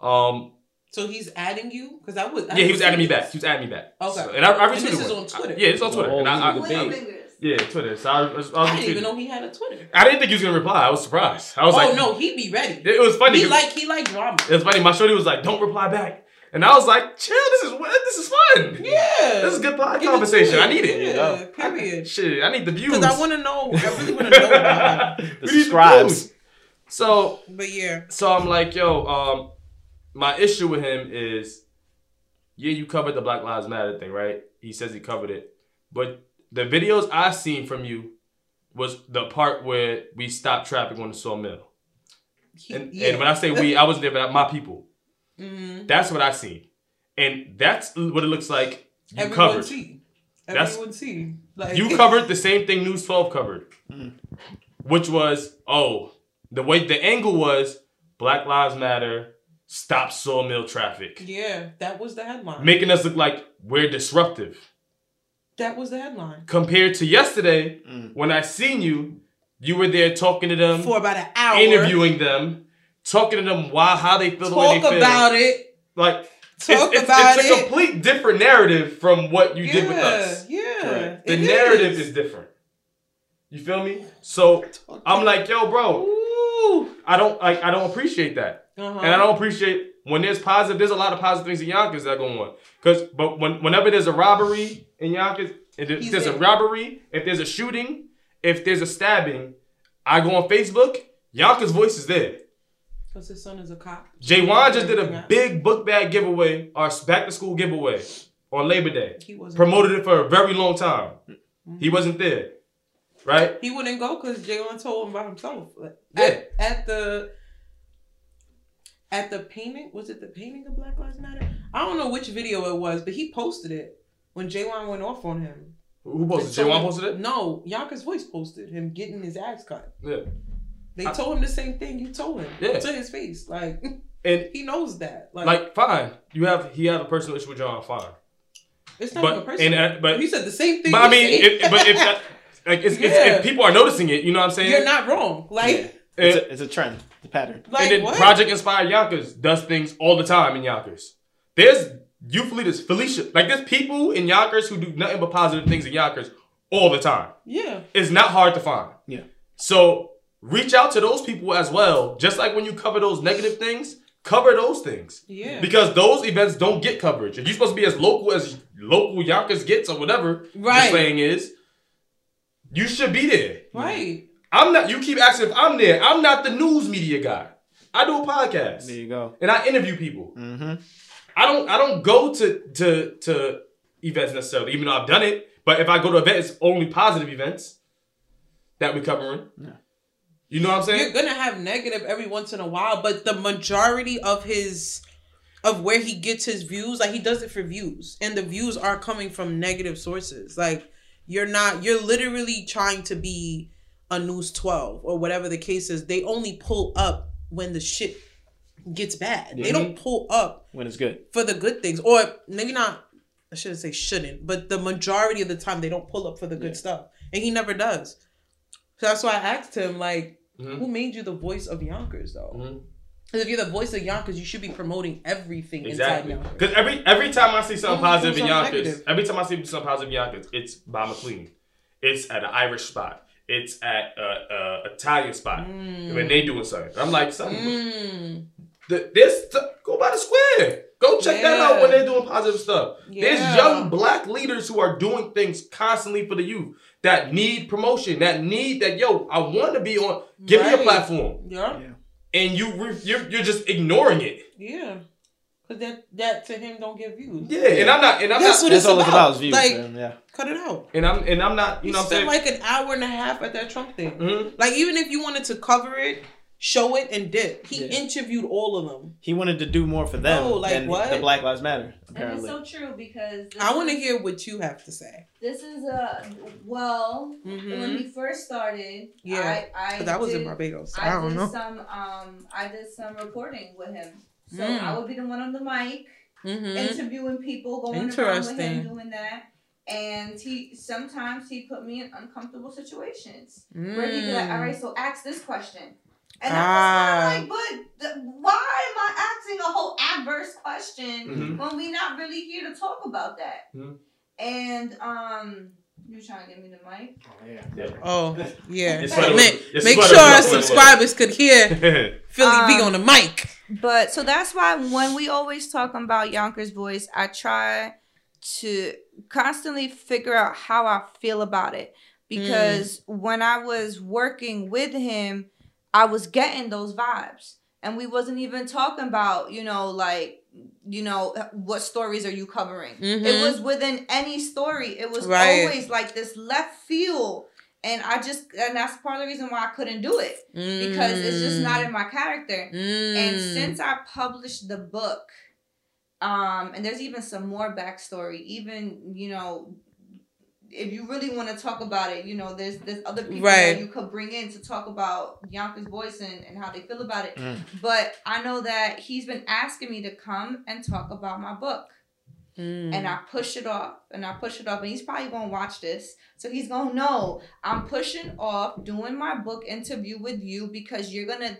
Um. So he's adding you? Because I would. I yeah, he was adding me back. He was adding me back. Okay. So, and I, I retweeted and this is on Twitter. I, yeah, it's on Twitter. Oh, and I, I, Yeah, Twitter. So I, was, I, was I didn't even know he had a Twitter. I didn't think he was gonna reply. I was surprised. I was oh, like, "Oh no, he'd be ready." It was funny. He like he like drama. It was funny. My shorty was like, "Don't reply back," and I was like, "Chill. This is this is fun. Yeah, this is good pod conversation. I need it. Yeah, you know? Period. I, shit, I need the views because I want to know. I really want to know about the subscribes. So, but yeah. So I'm like, yo, um, my issue with him is, yeah, you covered the Black Lives Matter thing, right? He says he covered it, but. The videos I seen from you was the part where we stopped traffic on the Sawmill. And, yeah. and when I say we, I wasn't there, but my people. Mm-hmm. That's what I seen. And that's what it looks like you Everyone covered. See. Everyone that's, see. Like, you covered the same thing News twelve covered. Mm. Which was, oh, the way the angle was, Black Lives Matter, stop Sawmill traffic. Yeah, that was the headline. Making us look like we're disruptive. That was the headline. Compared to yesterday, mm. when I seen you, you were there talking to them. For about an hour. Interviewing them. Talking to them why, how they feel Talk the way they feel. Talk about it. Like, Talk it's, it's, about it's a it. complete different narrative from what you yeah, did with us. Yeah, right. The narrative is. is different. You feel me? So, I'm like, yo, bro. Ooh. I don't like. I don't appreciate that. Uh-huh. And I don't appreciate when there's positive. There's a lot of positive things in Yonkers that are going on. Cause, but when, whenever there's a robbery in Yonkers, if He's there's in. a robbery, if there's a shooting, if there's a stabbing, I go on Facebook. Yonkers Voice is there. Cause his son is a cop. Jaywan just did a big book bag giveaway, our back to school giveaway on Labor Day. He wasn't promoted there. It for a very long time. Mm-hmm. He wasn't there, right? He wouldn't go because Jaywan told him by himself. Yeah. At, at the. At the painting, was it the painting of Black Lives Matter? I don't know which video it was, but he posted it when J-Wan went off on him. Who posted it? J-Wan posted it? No, Yonkers Voice posted him getting his ass cut. Yeah. They I, told him the same thing you told him. Yeah. To his face. Like, and he knows that. Like, like fine. You have, he had a personal issue with John, fine. It's not but, even personal. And, uh, but, he said the same thing. But I mean, if, but if, that, like, it's, yeah. it's, if people are noticing it, you know what I'm saying? You're not wrong. Like, yeah. It's a, it's a trend, the pattern. Like, and then what? Project Inspired Yonkers does things all the time in Yonkers. There's youth leaders, Felicia. Like, there's people in Yonkers who do nothing but positive things in Yonkers all the time. Yeah. It's not hard to find. Yeah. So, reach out to those people as well. Just like when you cover those negative things, cover those things. Yeah. Because those events don't get coverage. If you're supposed to be as local as local Yonkers gets or whatever right. the saying is, you should be there. Right. I'm not, you keep asking if I'm there. I'm not the news media guy. I do a podcast. There you go. And I interview people. Mm-hmm. I don't, I don't go to, to, to events necessarily, even though I've done it. But if I go to events, it's only positive events that we're covering. Yeah. You know what I'm saying? You're going to have negative every once in a while, but the majority of his, of where he gets his views, like he does it for views. And the views are coming from negative sources. Like you're not, you're literally trying to be a News twelve or whatever the case is. They only pull up when the shit gets bad. Mm-hmm. They don't pull up when it's good for the good things, or maybe not I shouldn't say shouldn't, but the majority of the time they don't pull up for the good yeah. stuff. And he never does. So that's why I asked him, like, mm-hmm. who made you the voice of Yonkers, though? Mm-hmm. Because if you're the voice of Yonkers, you should be promoting everything exactly. inside Yonkers. Because every every time I see something mm-hmm. positive something in Yonkers, negative. every time I see something positive in Yonkers, it's by McLean. It's at an Irish spot. It's at an Italian spot. Mm. When they doing something. I'm like, something. Mm. The, this, t- go by the square. Go check yeah. that out when they're doing positive stuff. Yeah. There's young black leaders who are doing things constantly for the youth that need promotion, that need that, yo, I want to be on, give right. me a platform. Yeah. yeah. And you, you're, you're just ignoring it. Yeah. Because that, that to him don't give views. Yeah. yeah. And I'm not, and I'm that's not. That's what it's about. Views, like, man. Yeah. Cut it out. And I'm, and I'm not, you, you know spent what I'm saying? Like an hour and a half at that Trump thing. Mm-hmm. Like, even if you wanted to cover it, show it and dip. He yeah. interviewed all of them. He wanted to do more for them no, like than what? the Black Lives Matter. Apparently, that is so true because I want to hear what you have to say. This is a well. Mm-hmm. When we first started, yeah, I, I but that was did, in Barbados. So I, I don't did know. Some, um, I did some recording with him, so mm. I would be the one on the mic, mm-hmm. interviewing people, going around with him, doing that. And he sometimes he put me in uncomfortable situations mm. where he'd be like, "All right, so ask this question." And I was kind of like, but th- why am I asking a whole adverse question mm-hmm. when we're not really here to talk about that? Mm-hmm. And um, you're trying to get me the mic? Oh, yeah. yeah. Oh, yeah. It's funny, make it's make sure our subscribers could hear Philly um, B on the mic. But so that's why when we always talk about Yonkers voice, I try to constantly figure out how I feel about it. Because mm. when I was working with him, I was getting those vibes, and we wasn't even talking about, you know, like, you know, what stories are you covering? Mm-hmm. It was within any story. It was right. always like this left field. And I just, and that's part of the reason why I couldn't do it mm. because it's just not in my character. Mm. And since I published the book, um, and there's even some more backstory, even, you know, if you really want to talk about it, you know, there's there's other people right. that you could bring in to talk about Yonkers voice and, and how they feel about it. Mm. But I know that he's been asking me to come and talk about my book. Mm. And I push it off and I push it off. And he's probably going to watch this. So he's going to know I'm pushing off doing my book interview with you because you're going to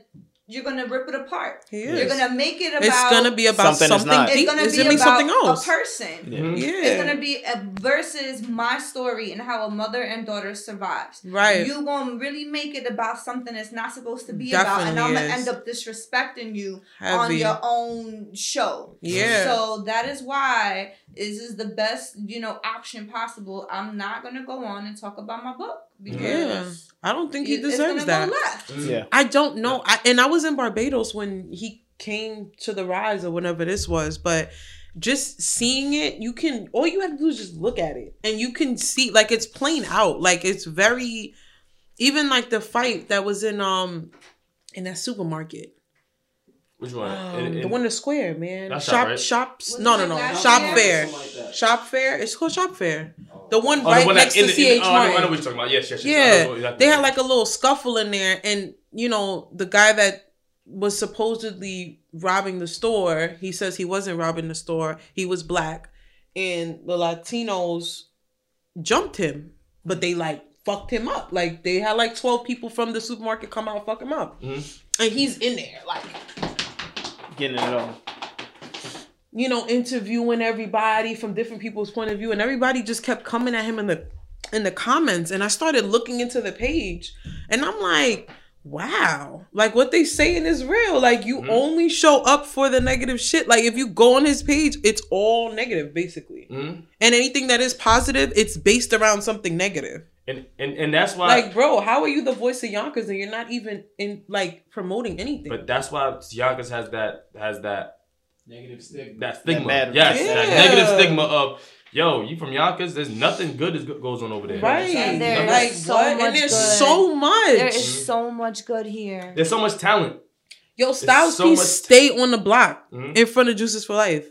You're gonna rip it apart. He is. You're gonna make it about. It's gonna be about something. something it's, it's gonna it's be about something else. A person. Yeah. yeah. It's gonna be a, versus my story and how a mother and daughter survives. Right. You gonna really make it about something that's not supposed to be Definitely about, and I'm gonna is. end up disrespecting you Heavy. on your own show. Yeah. So that is why this is the best you know option possible. I'm not gonna go on and talk about my book. Because yeah, I don't think he deserves that. Yeah. I don't know. I, and I was in Barbados when he came to the rise or whatever this was, but just seeing it, you can, all you have to do is just look at it and you can see, like, it's plain out. Like, it's very, even like the fight that was in, um, in that supermarket. Which one? Um, in, in, the one in the square, man. Shop, shop, right? shops. No, no, no. Shop fair. Like shop fair. It's called Shop Fair. Oh. The one oh, right the one next in to C H. Oh, I know what you're talking about. Yes, yes, yes. Yeah. Exactly. They had like a little scuffle in there, and you know the guy that was supposedly robbing the store. He says he wasn't robbing the store. He was black, and the Latinos jumped him, but they like fucked him up. Like they had like twelve people from the supermarket come out and fuck him up, mm-hmm. and he's in there like. Getting it all, you know, interviewing everybody from different people's point of view, and everybody just kept coming at him in the in the comments. And I started looking into the page, and I'm like, wow, like what they saying is real. Like you mm. only show up for the negative shit. Like if you go on his page, it's all negative basically, mm. and anything that is positive, it's based around something negative. And and and that's why, like, bro, how are you the voice of Yonkers and you're not even in like promoting anything? But that's why Yonkers has that has that negative stigma. That stigma, that yes, yeah. that negative stigma of yo, you from Yonkers? There's nothing good that goes on over there, right? And there's like so what? much. And there's good. so much. There is so much good here. There's so much talent. Yo, Styles P so stay ta- on the block mm-hmm. in front of Juices for Life,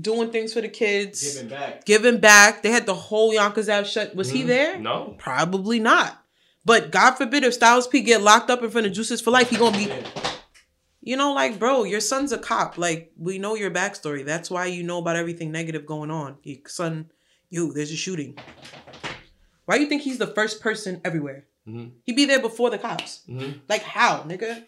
doing things for the kids. Giving back. Giving back. They had the whole Yonkers app shut. Was mm, he there? No. Probably not. But God forbid if Styles P get locked up in front of Juices for Life, he gonna be... Yeah. You know, like, bro, your son's a cop. Like, we know your backstory. That's why you know about everything negative going on. Your son, you, there's a shooting. Why do you think he's the first person everywhere? Mm-hmm. He'd be there before the cops. Mm-hmm. Like, how, nigga?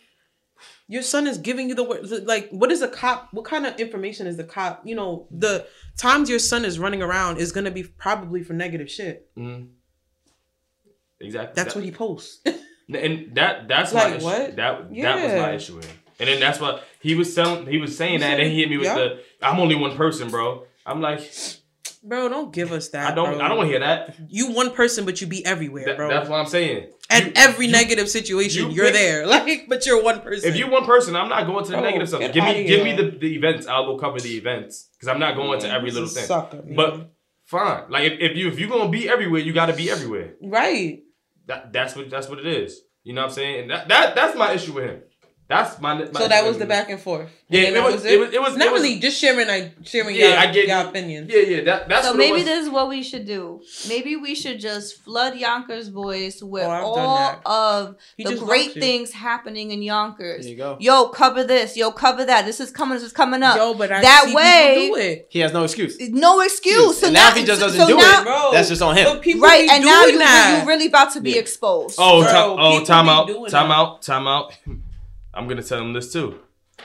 Your son is giving you the word. Like, what is a cop? What kind of information is the cop? You know, the times your son is running around is going to be probably for negative shit. Mm-hmm. Exactly. That's that, what he posts. And that that's like, my issue. What? That, yeah. that was my issue with him. And then that's why he was selling, he was saying that, and he hit me with yep. the, I'm only one person, bro. I'm like, bro, don't give us that. I don't, bro. I don't want to hear that. You one person, but you be everywhere, Th- bro. That's what I'm saying. At you, every you, negative situation, you you're pick, there, like, but you're one person. If you're one person, I'm not going to the bro, negative stuff. Give me, give me the, the events. I'll go cover the events because I'm not going man, to every little thing. Sucker, but fine, like if, if you if you're gonna be everywhere, you got to be everywhere. Right. That that's what that's what it is. You know what I'm saying? And that, that that's my issue with him. That's my, my so that was the back and forth. Yeah, and it, was, was it? it was. It was. Not it was, really just sharing. I sharing. Yeah, your, I get your opinions. Yeah, yeah. That, that's so maybe this is what we should do. Maybe we should just flood Yonkers boys with oh, all of he the great things happening in Yonkers. There you go. Yo, cover this. Yo, cover that. This is coming. This is coming up. Yo, but I that see way do it. He has no excuse. No excuse. So and now, now he just doesn't so do now, it. Bro, that's just on him. Right. And now you you really about to be yeah. exposed. Oh, bro, t- oh, time out. Time out. Time out. I'm gonna tell him this too.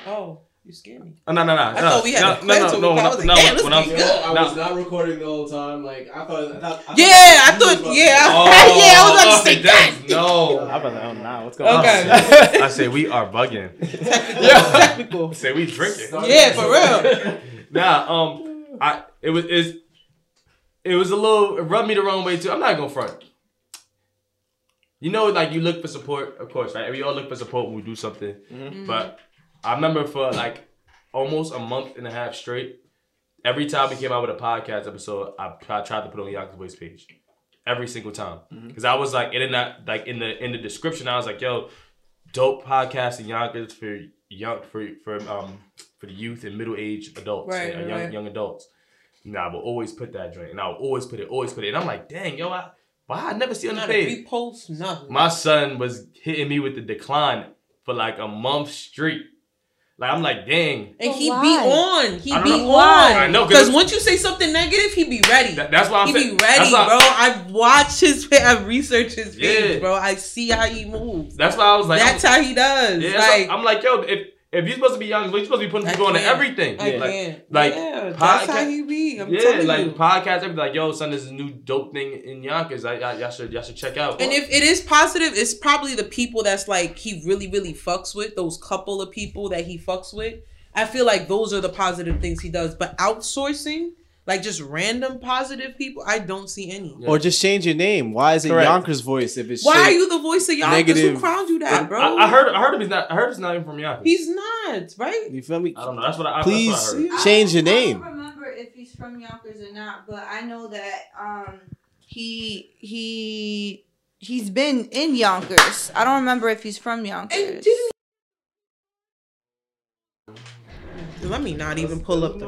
Oh, you scared me. Oh, no, no, no. I no, thought we had no, no, no, no, I was no, like, hey, no, when I'm, good. I was not recording the whole time. Like I thought. I thought I yeah, I thought. I thought yeah, oh, yeah. I was about to say that. No, I'm about to. Oh, nah, what's going okay. on? Okay. I say we are bugging. Technical. Yeah. Technical. I say we drinking. Yeah, for real. Nah, um, I it was is, it was a little it rubbed me the wrong way too. I'm not gonna front. You know, like, you look for support, of course, right? We all look for support when we do something. Mm-hmm. But I remember for, like, almost a month and a half straight, every time we came out with a podcast episode, I tried to put on Yonkers Boys page. Every single time. Because mm-hmm. I was, like, in, that, like in, the, in the description, I was like, yo, dope podcast in Yonkers for young for for um for the youth and middle-aged adults. Right, and, right. Young, young adults. And I will always put that joint. And I will always put it, always put it. And I'm like, dang, yo, I... Wow, I never see on the page. We post nothing. My son was hitting me with the decline for like a month straight. Like, I'm like, dang. And he why? be on. He be know. on. I know. Because once you say something negative, he be ready. That, that's why I'm he saying. He be ready, bro. I watch his page. I research his page, yeah. bro. I see how he moves. That's why I was like. That's I'm, how he does. Yeah, like, I'm like, yo, if if you're supposed to be young, you're supposed to be putting people on to everything. I like, can. Like, yeah, podca- that's how he be. I'm yeah, telling you. Like, podcasts, everything. Like, yo, son, this is a new dope thing in Yonkers. I, I, y'all, should, y'all should check out. And well, if it is positive, it's probably the people that's, like, he really, really fucks with. Those couple of people that he fucks with. I feel like those are the positive things he does. But outsourcing... Like, just random positive people, I don't see any. Yeah. Or just change your name. Why is it Correct. Yonkers Voice if it's Why are you the voice of Yonkers? Negative. Who crowned you that, bro? I, I heard I heard him. He's not, I heard it's not even from Yonkers. He's not, right? You feel me? I don't know. That's what I, Please that's what I heard. change your name. I don't remember if he's from Yonkers or not, but I know that um, he he he's been in Yonkers. I don't remember if he's from Yonkers. And didn't Let me not even pull up the.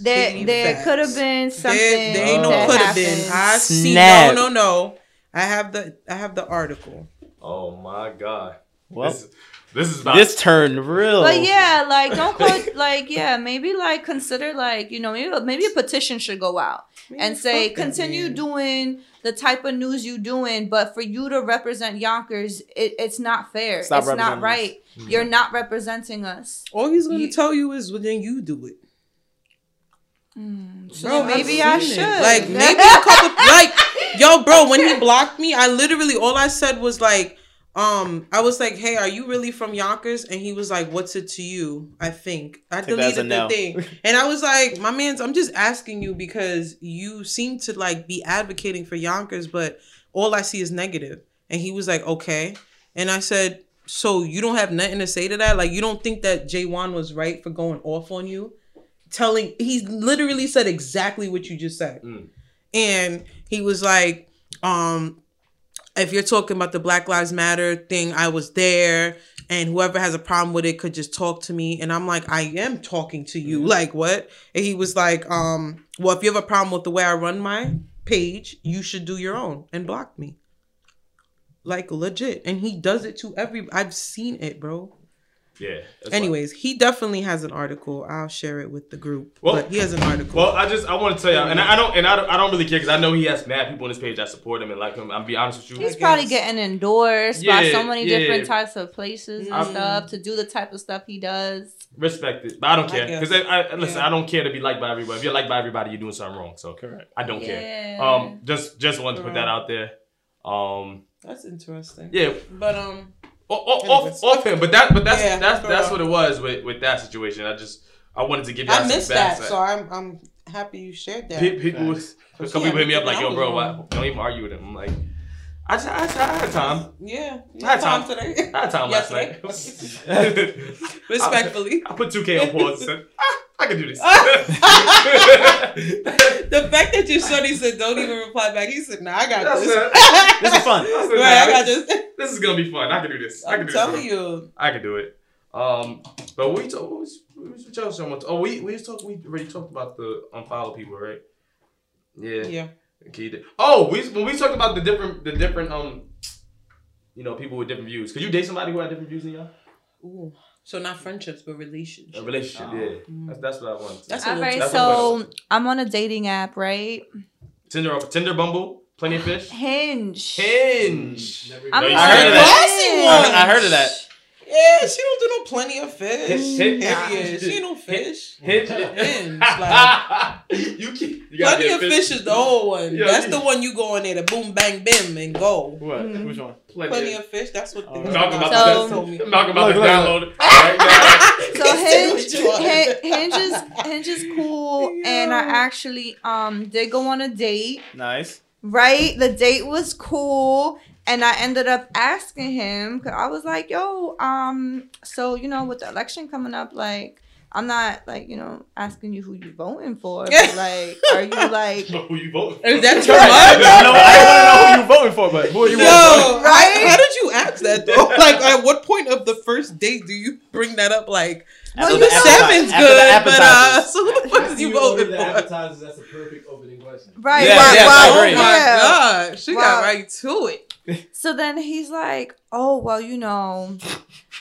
There, there could have been something. There, there ain't no could have been. I see. No, no, no. I have the. I have the article. Oh my god. Well, this, this is about this turned real. But yeah, like don't call it, like yeah maybe like consider like you know maybe maybe a petition should go out maybe and say continue man. doing the type of news you doing, but for you to represent Yonkers, it, it's not fair. Stop it's not right. Us. Mm-hmm. You're not representing us. All he's going to you, tell you is, well, then you do it. Mm, so bro, maybe I should. It. Like, maybe a couple, like, yo, bro, when he blocked me, I literally, all I said was like, um, I was like, hey, are you really from Yonkers? And he was like, what's it to you? I think. I deleted the thing. And I was like, my man's, I'm just asking you because you seem to, like, be advocating for Yonkers, but all I see is negative. And he was like, okay. And I said, so you don't have nothing to say to that? Like, you don't think that Jaywan was right for going off on you? Telling, he literally said exactly what you just said. Mm. And he was like, um, if you're talking about the Black Lives Matter thing, I was there. And whoever has a problem with it could just talk to me. And I'm like, I am talking to you. Mm. Like, what? And he was like, um, well, if you have a problem with the way I run my page, you should do your own. And block me. Like, legit. And he does it to every... I've seen it, bro. Yeah. Anyways, like, he definitely has an article. I'll share it with the group. Well, but he has an article. Well, I just I want to tell y'all, and I don't and I don't, I don't really care because I know he has mad people on his page that support him and like him. I'll be honest with you. He's probably getting endorsed yeah, by so many yeah. different types of places and I'm, stuff to do the type of stuff he does. Respect it, but I don't care because I, I, I listen. Yeah. I don't care to be liked by everybody. If you're liked by everybody, you're doing something wrong. So correct. I don't yeah. care. Um, just just wanted to put that out there. Um, that's interesting. Yeah, but um. Off, off, off him, but that, but that's yeah, that's that's what it was with, with that situation. I just I wanted to give you. I missed that, so I'm I'm happy you shared that. Pe- people, was, a couple yeah, people hit me up like, "Yo, bro, why, don't even argue with him." I'm like, I just, I, just, I had time. Yeah, I had time, time today. I had time last night. Respectfully, I, I put two K on pause. So, ah, I can do this. The fact that your shorty said don't even reply back, he said, "Nah, I got that's this. A, this is fun. Said, nah, right, I got this. this. This is gonna be fun. I can do this. I can I'm do telling this. you, I can do it." Um, but we talk. What was what y'all someone? Oh, we we talked. We already talked about the unfollow people, right? Yeah. Yeah. Okay. Oh, we when we talked about the different the different um, you know, people with different views. Could you date somebody who had different views than y'all? Ooh. So not friendships, but relationships. A relationship, oh. yeah. That's, that's what I want. That's all right. That's so I'm on a dating app, right? Tinder, Tinder, Bumble, Plenty of Fish, Hinge, Hinge. Never I'm like, I heard of that. I heard of that. Yeah, she don't do no Plenty of Fish. Hinge, Hinge, yeah, Hinge, she ain't no fish. Hinge, Hinge. Like, you keep, you Plenty of fish. fish is the old one. Yo, that's you. the one you go in there to boom, bang, bim, and go. What? Mm-hmm. Which one? Plenty, Plenty of Fish. That's what. Malcolm about to download. So Hinge, Hinge is Hinge is cool, yeah. and I actually um did go on a date. Nice. Right, the date was cool. And I ended up asking him, because I was like, yo, um, so, you know, with the election coming up, like, I'm not, like, you know, asking you who you voting for. But, like, are you, like... But who you voting for? Is that your I don't know, I want to know who you voting for, but who are you yo, voting for? Right? How did you ask that, though? Like, at what point of the first date do you bring that up, like... Well, the salmon's good, but uh, so who the fuck is you voting for? Appetizers, that's a perfect opening question. Right, yeah, right, yeah, wow, oh my yeah. God, she wow. got right to it. So then he's like, "Oh, well, you know,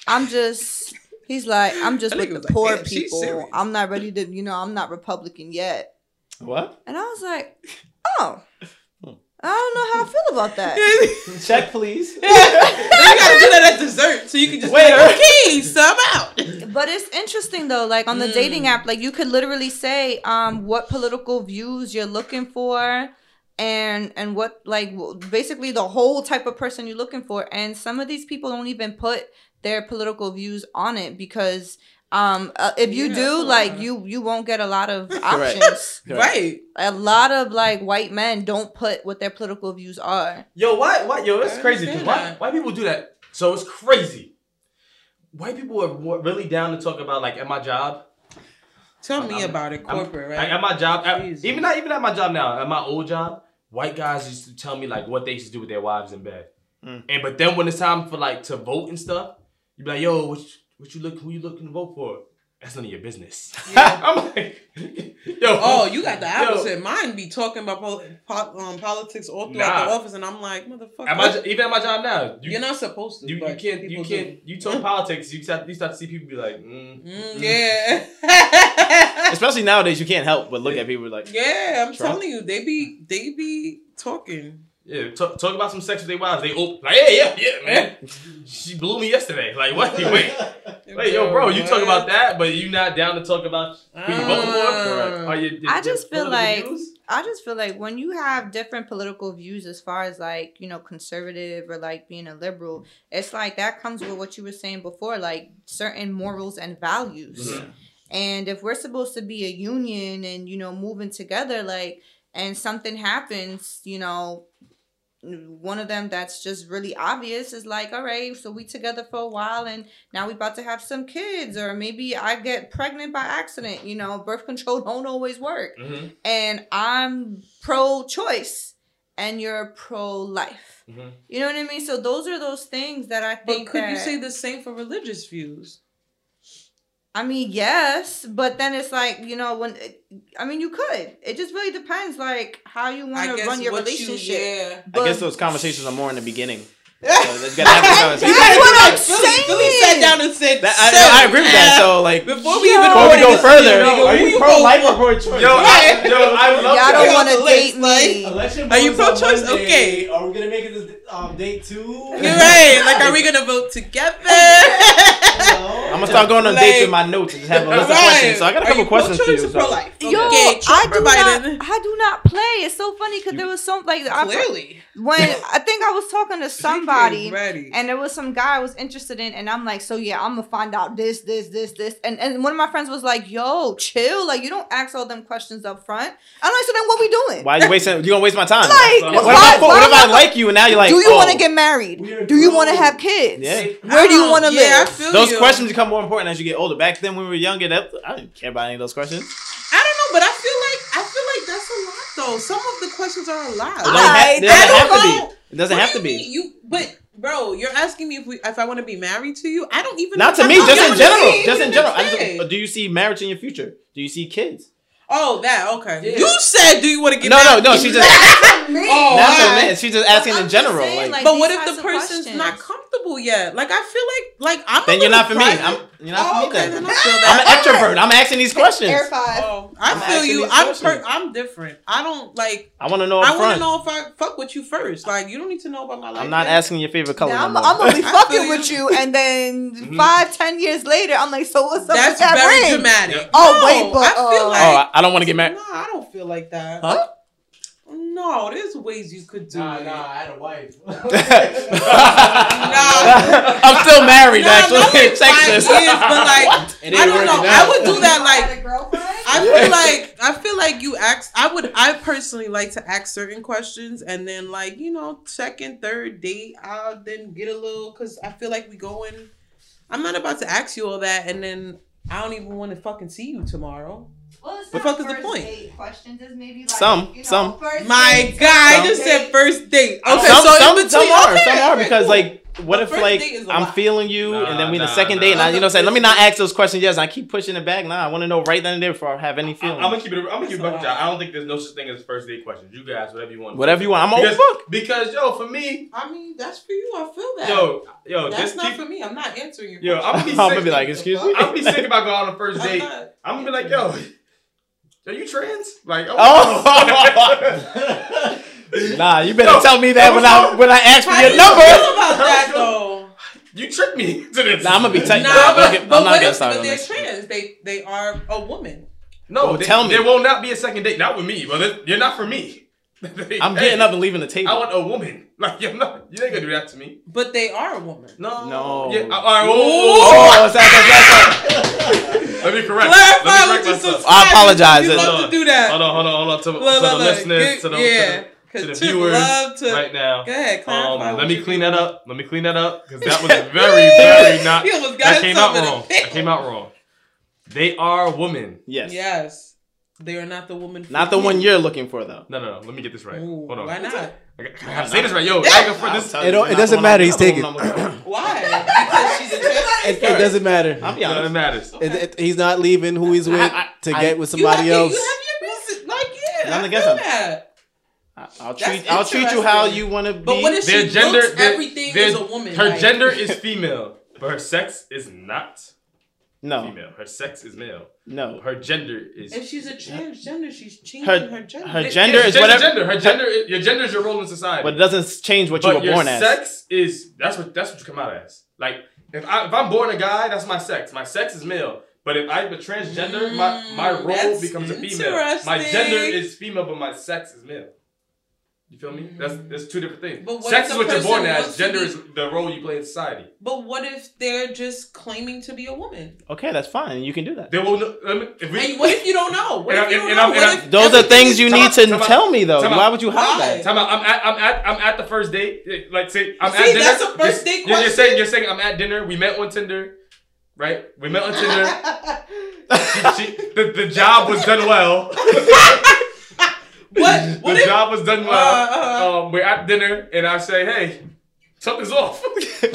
I'm just." He's like, "I'm just with the like, poor people. I'm not ready to, you know, I'm not Republican yet." What? And I was like, "Oh." I don't know how I feel about that. Check, please. You gotta do that at dessert, so you can just wait. Like, okay, so I'm out. But it's interesting though, like on the mm. dating app, like you could literally say um, what political views you're looking for, and and what like basically the whole type of person you're looking for. And some of these people don't even put their political views on it because. Um, uh, if you yeah, do, like, you you won't get a lot of options. Correct. Right. A lot of, like, white men don't put what their political views are. Yo, why? why yo, it's crazy. Why, why people do that? So it's crazy. White people are really down to talk about, like, at my job. Tell I'm, me I'm, about it, corporate, I'm, right? At my job, at, even not even at my job now, at my old job, white guys used to tell me, like, what they used to do with their wives in bed. Mm. And but then when it's time for, like, to vote and stuff, you'd be like, yo, what What you look? Who you looking to vote for? That's none of your business. Yeah. I'm like, yo. Oh, you got the opposite. Yo. Mine be talking about po- po- um, politics all throughout nah. the office, and I'm like, motherfucker. At my, even at my job now, you, you're not supposed to. You, you can't. You can't. Do. You talk politics. You start. You start to see people be like, mm, mm, mm. yeah. Especially nowadays, you can't help but look yeah. at people like, yeah. I'm Trump. telling you, they be they be talking. Yeah, talk, talk about some sex with their wives. They open like, yeah, yeah, yeah, man. She blew me yesterday. Like, what? Wait, wait, yo, bro, you talk about that, but you not down to talk about who you voting for? Are you? I just feel like views? I just feel like when you have different political views, as far as like you know, conservative or like being a liberal, it's like that comes with what you were saying before, like certain morals and values. Mm-hmm. And if we're supposed to be a union and you know moving together, like, and something happens, you know. One of them that's just really obvious is like, all right, so we together for a while and now we about to have some kids, or maybe I get pregnant by accident, you know, birth control don't always work. Mm-hmm. And I'm pro-choice and you're pro-life. Mm-hmm. You know what I mean? So those are those things that I think But could that, you say the same for religious views? I mean, yes, but then it's like, you know, when, it, I mean, you could. It just really depends, like, how you want to run your relationship. You, yeah. I guess those conversations are more in the beginning. So that's gotta have a conversation. That's what I'm saying. Philly sat down and said, that, I, no, I agree with that. So, like, before we yo, even before we go further, yo, are you pro life or pro choice? Yo, I, yo, I love y'all. Y'all don't want to date me. Like, are you pro choice? Okay. Are we gonna make it this um, date two? You're right. Like, are we gonna vote together? I'm gonna start going on like, dates with my notes and just have a list right. of questions. So I got a couple questions for you. So. Okay. Yo, okay, I do Biden. not. I do not play. It's so funny because there was some like clearly I, when I think I was talking to somebody and there was some guy I was interested in, and I'm like, so yeah, I'm gonna find out this, this, this, this, and and one of my friends was like, yo, chill, like you don't ask all them questions up front. I'm like, so then what we doing? Why are you wasting? You gonna waste my time? Like, what, why, if I, what if I like you and now you're like, do you oh, want to get married? Do you want to have kids? Yeah. Where do you want to yeah, live? Those you. questions become more important as you get older. Back then when we were younger, that, I didn't care about any of those questions. I don't know, but I feel like I feel like that's a lot though. Some of the questions are a lot. I, it doesn't have, it doesn't have to be. It doesn't what have do you to be. Mean? You but bro, you're asking me if we if I want to be married to you. I don't even not know, to me, just in, general, just, just in general. Just in general. Do you see marriage in your future? Do you see kids? Oh, that okay. Yeah. You said, do you want to get no, married? No, no, no. She just asked me. Oh, that's right. a man. She's just asking well, in general. Saying, like, but what if the person's questions. not comfortable yet? Like, I feel like, like I'm. Then a you're not for private. me. I'm, you're not oh, for okay, me. Then. Then I'm an extrovert. I'm asking these questions. Terrified. Oh, I I'm feel you. I'm per- I'm different. I don't like. I want to know. Up I want to know if I fuck with you first. Like, you don't need to know about my life. I'm not yet. asking your favorite color. Now, I'm, I'm gonna be fucking with you, and then five, ten years later, I'm like, so what's up? That's very dramatic. Oh wait, but I feel like. I don't want to get married. No, I don't feel like that. Huh? No, there's ways you could do nah, it. Nah, I had a wife. no. I'm still married, nah, actually. Not like Texas. Five years, but like, what? I don't know. Out. I would do that, like, I feel like, I feel like you ask, I would, I personally like to ask certain questions and then, like, you know, second, third date, I'll then get a little, because I feel like we going, I'm not about to ask you all that and then I don't even want to fucking see you tomorrow. Well, it's what the fuck is the point? Date questions is maybe like, some, you know, some. My God, I just said first date. Okay, some, so some, in between, some are, okay. some are because like, what the if like I'm lot. feeling you, nah, and then we nah, in the second nah, date, nah. and I, you know, say, let me not ask those questions. Yes, I keep pushing it back. Nah, I want to know right then and there before I have any feeling. I, I'm gonna keep it. I'm gonna keep it. I don't think there's no such thing as first date questions. You guys, whatever you want, whatever you want. I'm because, open book because yo, for me, I mean, that's for you. I feel that. Yo, yo, that's not for me. I'm not answering your. Yo, I'm gonna be like, excuse me. I'm gonna be sick about going on a first date. I'm gonna be like, yo. Are you trans? Like, oh, oh. Nah, you better no, tell me that when I when I ask for your you number. How do you feel about that though? You tricked me to this. Nah, I'm gonna be tight. Nah, but, get, but what if but they're trans? They they are a woman. No, well, they, tell me there will not be a second date. Not with me. Well, you're not for me. they, I'm getting hey, up and leaving the table. I want a woman. Like, you're not, you ain't gonna do that to me. But they are a woman. No, no. Yeah, I, I, oh, that's that's Let me correct. Clarify Let me correct myself. I apologize. You love to do that. Hold on, hold on, hold on. To, love, to love, the listeners, to the, yeah. to the, to the viewers to, right now. Go ahead, clarify. Um, let me clean that up. Let me clean that up because that was very, very not. That came out wrong. That came out wrong. They are women. Yes. Yes. They are not the woman. For not the you. one you're looking for, though. No, no, no. Let me get this right. Ooh, hold on. Why not? I gotta say this right, yo. Yeah. This, it, it doesn't matter. He's taking. Why? Because she's a trans. It, it doesn't matter. I'm being honest. It matters. Okay. It, it, he's not leaving who he's with I, I, to I, get with somebody you have, else. You have your business. Like, yeah, I feel that. I'll treat I'll treat you how you want to be. But what if their she gender, looks their, everything their, is a woman? Her like. gender is female, but her sex is not. No. Female. Her sex is male. No. Her gender is. If she's a transgender, she's changing her, her gender. Her gender it, is whatever. Gender. Her gender. Is, your gender is your role in society. But it doesn't change what but you were your born as. Sex is that's what that's what you come out as. Like if I if I'm born a guy, that's my sex. My sex is male. But if I'm a transgender, mm, my my role becomes a female. My gender is female, but my sex is male. You feel me? That's that's two different things. But sex is what you're born as. Gender be, is the role you play in society. But what if they're just claiming to be a woman? Okay, that's fine. You can do that. They will, um, if we, and what if you don't know? What if you don't know? What if those are things you need to tell me, though. Why would you hide that? Time out. I'm at I'm at I'm at the first date. Like say I'm at dinner. That's a first date question. You're saying you're saying I'm at dinner. We met on Tinder, right? We met on Tinder. she, she, the the job was done well. What? What the if, job was done well. Uh, uh, um, we're at dinner, and I say, "Hey, something's off." What do you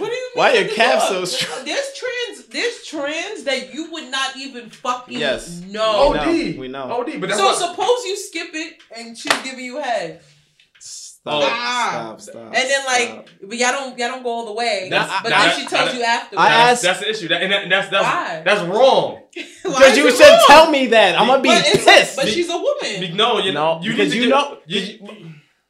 mean? Why are your calves so strong? There's trends. There's trends that you would not even fucking yes. know. O D, we know. O D, but that's so what... suppose you skip it, and she's giving you head. Stop, ah. stop, stop. And then like, stop. But y'all don't y'all don't go all the way. That's, but I, then I, she tells I, you afterwards. I asked, that's the issue. That, and that, that's that's why? That's wrong. Because you should wrong? Tell me that. I'm gonna be but pissed. But she's a woman. No, you know you because you know.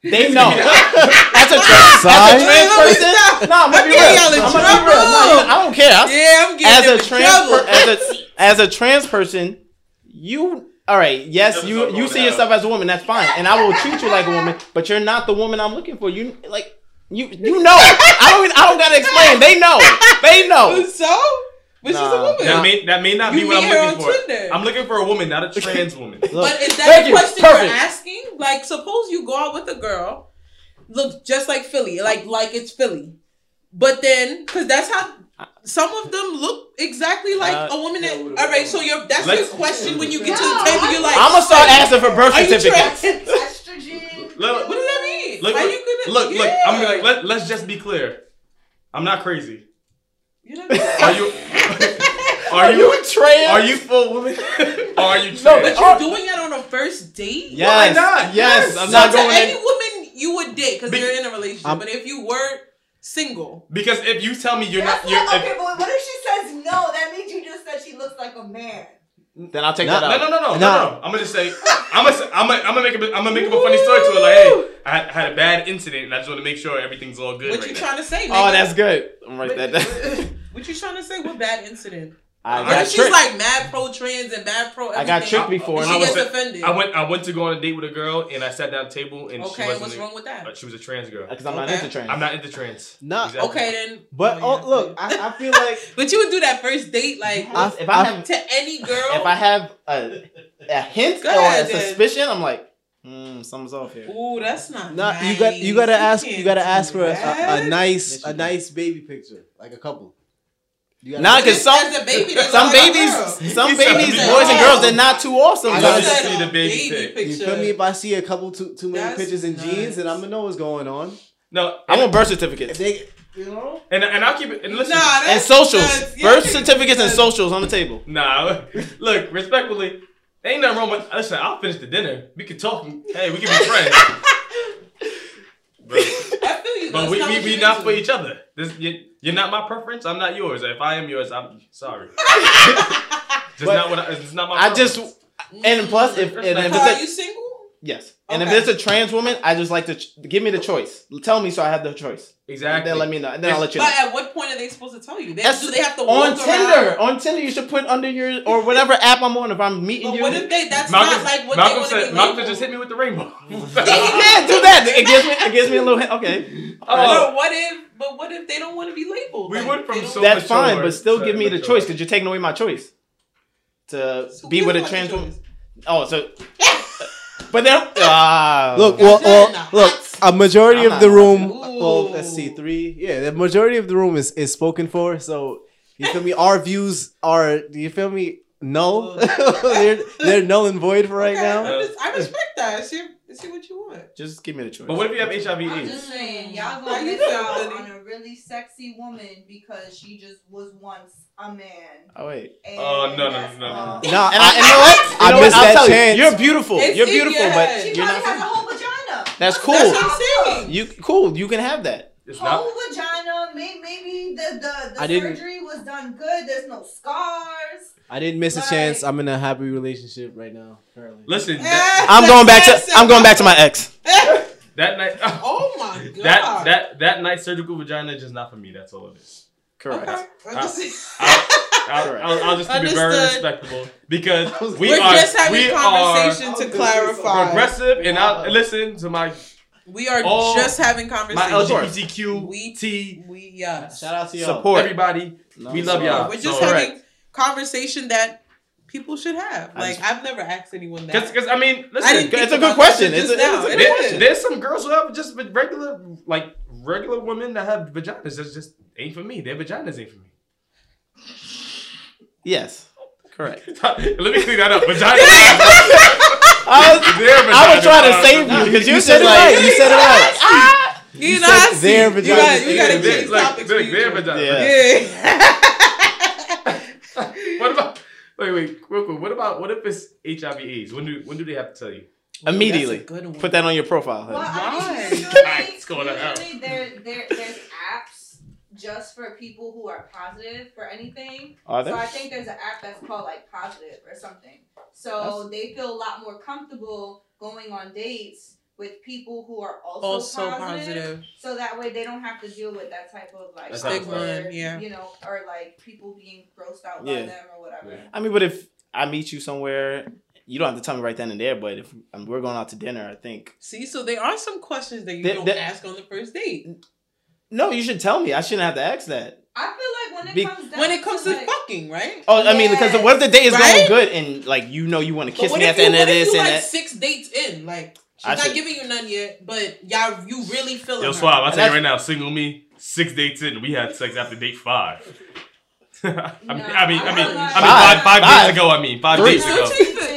They know. That's a trans, as a trans person. No, nah, I'm gonna be real. I'm gonna be real. No, I don't care. Yeah, I'm getting as a trans per, as a as a trans person, you all right? Yes, you you see yourself as a woman. That's fine, and I will treat you like a woman. But you're not the woman I'm looking for. You like you you know. I don't I don't gotta explain. They know. They know. So. Which nah, is a woman. That may, that may not you be what I'm looking for. Tinder. I'm looking for a woman, not a trans woman. Look, but is that the question perfect. You're asking? Like, suppose you go out with a girl, look just like Philly, like like it's Philly. But then, because that's how some of them look exactly like uh, a woman. That, all right, so you're, that's your question when you get to the table. You're like, I'm going to start asking for birth certificates. Estrogen. Look, what does that mean? Look, are look, you gonna, look, yeah. look I'm like, let, let's just be clear. I'm not crazy. You're not crazy. Are you... Are you, are you trans? Are you full woman? Are you trans? No, but you're oh. doing it on a first date? Yes. Why not? Yes. yes. I'm so not going to any in... woman you would date because Be- you're in a relationship. I'm... But if you were single. Because if you tell me you're That's not... You're, what, okay, if... but what if she says no? That means you just said she looks like a man. Then I'll take no, that out. No, no, no, no, no. no. I'm going to just say... I'm going to I'm gonna, I'm gonna make, a, I'm gonna make up a funny story to her. Like, hey, I had a bad incident and I just want to make sure everything's all good. What right you now. Trying to say, nigga? Oh, that's good. I'm going to write that down. What you trying to say? What bad incident? I got she's tricked. Like mad pro trans and mad pro everything. I got tricked before. And she I gets offended. I went. I went to go on a date with a girl, and I sat down at the table, and okay, she wasn't what's a, wrong with that? Uh, she was a trans girl. Because I'm okay. not into trans. I'm not into trans. No. Exactly. Okay then. But oh, oh look, I, I feel like. But you would do that first date, like I, if I have to any girl. If I have a, a hint or a suspicion, then. I'm like. Mm, something's off here. Ooh, that's not. No, nice. you got you gotta ask you, you gotta ask for a, a, a nice a nice baby picture, like a couple. Nah, cause some as a baby, some babies like some babies boys girl. And girls they're not too awesome. I gotta see the baby, baby pic. You feel me? If I see a couple too too many that's pictures in nice. Jeans, then I'm gonna know what's going on. No, I want birth certificates. They, you know, and and I'll keep it and listen nah, and socials, yeah, birth certificates and socials on the table. Nah, look respectfully. Ain't nothing wrong with... Listen, I'll finish the dinner. We can talk. Hey, we can be friends. Bro. I feel you. But we, we, we not for each other. This, you, you're not my preference. I'm not yours. If I am yours, I'm sorry. Just not what I, it's not my I preference. I just... And plus, if... And if it's a, are you single? Yes. And okay. if it's a trans woman, I just like to... Ch- give me the choice. Tell me so I have the choice. Exactly. Then let me know. And then I'll let you know. But at what point are they supposed to tell you? They, do they have to walk on Tinder? Around? On Tinder, you should put under your or whatever app I'm on. If I'm meeting but you, what if they? That's Malcolm, not like what Malcolm they want to be. Malcolm just hit me with the rainbow. He can't do that. It gives me. It gives me a little. Okay. Uh, but what if? But what if they don't want to be labeled? We like, went from so that's mature, fine, but still so give me the choice because you're taking away my choice to so be with a trans woman. Oh, so. But then uh, look. Well, well look. A majority I'm of the room, well, let's see, three. Yeah, the majority of the room is, is spoken for. So, you feel me? Our views are, do you feel me? No. they're, they're null and void for right okay, now. I, just, I respect that. See, see what you want. Just give me the choice. But what if you have H I V/AIDS? I'm just saying, y'all gonna miss out on a really sexy woman because she just was once a man. Oh, wait. Oh, uh, no, no, no, uh, no. No, and, I, and you know what? I you know missed that chance. You, you're beautiful. It's you're beautiful, your but she you're not has a whole That's cool. That's what I'm saying. You cool. You can have that. It's not whole vagina. Maybe, maybe the the, the surgery was done good. There's no scars. I didn't miss like, a chance. I'm in a happy relationship right now. Currently. Listen, that, I'm going back to I'm going back to my ex. That night. Oh my god. That that that night surgical vagina is just not for me. That's all it is. Correct. Okay. I, I, I, I, I'll, I'll just keep Understood. It very respectable because we We're are just having we conversation are to clarify progressive and wow. I listen to my. We are all, just having conversation. My L G B T Q we, T we yeah. Shout out to y'all. Support everybody. No, we love y'all. We're just so, having correct. Conversation that people should have. Like just, I've never asked anyone that. Because I mean, listen, I it's a good question. It's a, it's a, it there, question. There's some girls who have just regular like regular women that have vaginas. That's just. Ain't for me. Their vaginas ain't for me. Yes. Correct. Let me clean that up. Vaginas. I was, vagina I was trying to save you because you, you said it right. You said it right. Ah, you, you know, I see. Their vaginas. You got, you got to change like, topics. Like, their vaginas. Yeah. yeah. What about, wait, wait, real quick. What about, what if it's H I V/AIDS? When do, when do they have to tell you? Ooh, immediately. Put that on your profile. Well, I mean, usually, it's going usually there, there, there's apps just for people who are positive for anything. Are there? So I think there's an app that's called like Positive or something. So that's... they feel a lot more comfortable going on dates with people who are also, also positive, positive, so that way they don't have to deal with that type of like stigma, yeah, you know, or like people being grossed out yeah. by them or whatever. Yeah. I mean, but if I meet you somewhere, you don't have to tell me right then and there. But if um, we're going out to dinner, I think. See, so there are some questions that you that, don't that, ask on the first date. No, you should tell me. I shouldn't have to ask that. I feel like when it Be- comes down when it comes to, to like, fucking, right? Oh, I yeah. mean, because what if the date is right? going good and like you know you want to kiss me at the end of this and that? Six dates in, like. She's I not should. giving you none yet, but y'all, you really feeling. Yo, Swab, I'll tell you right now, single me, six dates in, we had sex after date five. I mean, no, I mean, I mean, I mean, five, five, five, five dates ago. I mean, five Three. dates ago.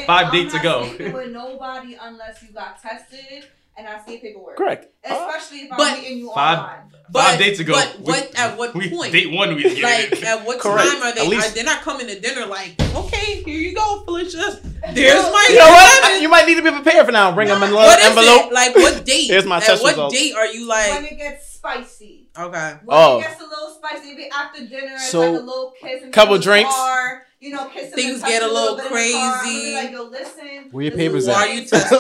Five I'm dates not ago. With nobody, unless you got tested, and I see paperwork. Correct. Especially if but I'm meeting you five, online. But, five dates ago. But what? We, at what we, point? Date one, we did. Like at what Correct. time are they? Least, are they not coming to dinner? Like, okay, here you go, Felicia. There's my. You know what? You might need to be prepared for now. Bring nah, an what envelope. It? Like what date? Here's my test result. At what date are you like? When it gets spicy. Okay. When oh. it gets a little spicy, maybe after dinner, it's so, like a little kiss and couple drinks. Bar. You know, kiss things get a little, little crazy. Be like, yo, listen. Where your papers at? Why are you touching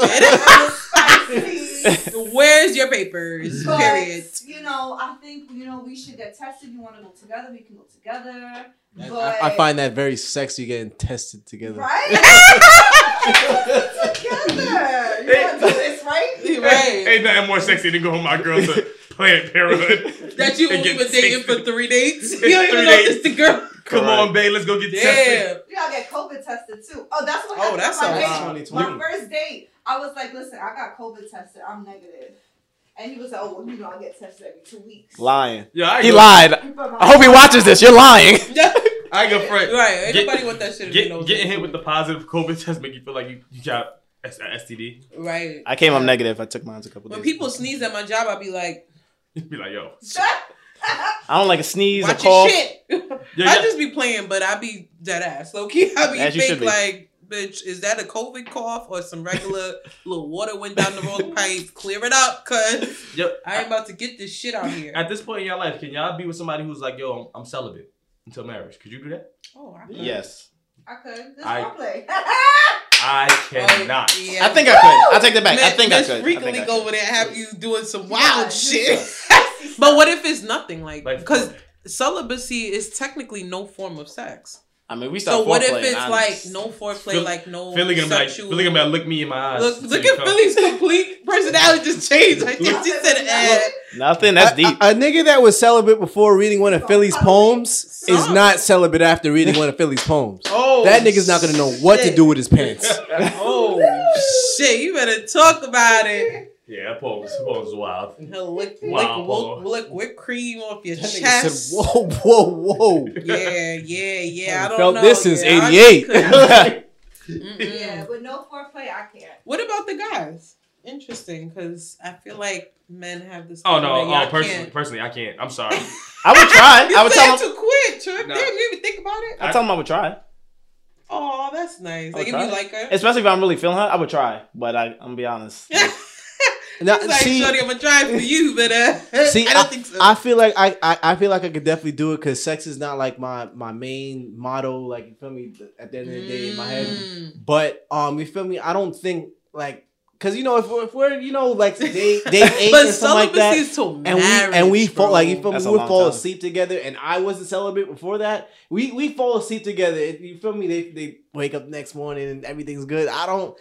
it? Where's your papers? But, period. You know, I think you know we should get tested. You want to go together? We can go together. But, I, I find that very sexy getting tested together. Right? together. You want to do this, right? Right. Ain't nothing more sexy than going with my girl to Planned Parenthood. That you only been dating for three dates. You don't even know it's the girl. Come Correct. on, babe. Let's go get Damn. tested. You gotta get COVID tested too. Oh, that's what happened. Oh, that's my, date. my first date. I was like, listen, I got COVID tested. I'm negative. And he was like, oh, well, you know, I get tested every two weeks. Lying. Yeah, I he go. lied. I hope he watches this. You're lying. I go for it. Right. Ain't nobody want that shit. Get, getting days. hit with the positive COVID test make you feel like you, you got S T D. Right. I came up negative. I took mine a couple when days. When people sneeze at my job, I'd be like, you'd be like, yo. I don't like a sneeze, Watch a cough. Shit. Yeah, I just be playing, but I be dead ass. Low key, I be as think be. like, bitch, is that a COVID cough or some regular little water went down the wrong pipe? Clear it up, cuz yep. I ain't about to get this shit out here. At this point in your life, can y'all be with somebody who's like, yo, I'm, I'm celibate until marriage? Could you do that? Oh, I could. Yes. I could. This I, play. I cannot. Oh, yeah. I think I could. I take that back. Man, I think I could. frequently I I go over there and have you doing some wild yeah, shit. But what if it's nothing? Like, because celibacy is technically no form of sex. I mean, we start So what if it's I'm like no foreplay, feel, like no Philly sexual... Like, Philly gonna look me in my eyes. Look, look at Philly's complete personality just changed. I think she said eh. Nothing, that's deep. A, a, a nigga that was celibate before reading one of Philly's poems Some. is not celibate after reading one of Philly's poems. Oh, that nigga's not gonna know what shit. to do with his pants. Oh, shit. You better talk about it. Yeah, that poem was wild. He'll lick, wow, lick, lick, lick whipped cream off your that chest. Said, whoa, whoa, whoa. Yeah, yeah, yeah. I don't felt know. This since yeah, eighty-eight. Yeah, with no foreplay, I can't. What about the guys? Interesting, because I feel like men have this. Oh, no. Oh, personally, can't. personally, I can't. I'm sorry. I would try. You I would tell them. too quick, Trip. No. They didn't even think about it. I, I tell them I would try. Oh, that's nice. Like, if you like her. Especially if I'm really feeling her, I would try. But I, I'm going to be honest. Now, He's like, see, shorty, I'm gonna drive for you, but uh, see, I don't I, think so. I feel like I, I, I feel like I could definitely do it because sex is not like my, my main motto. Like you feel me? At the end of the day, mm. in my head. But um, you feel me? I don't think like because you know if we're, if we're you know like day day eight or something like that, and marriage, we and we fall like you feel That's me? We fall time. asleep together, and I wasn't celibate before that. We we fall asleep together. You feel me? They they wake up the next morning and everything's good. I don't.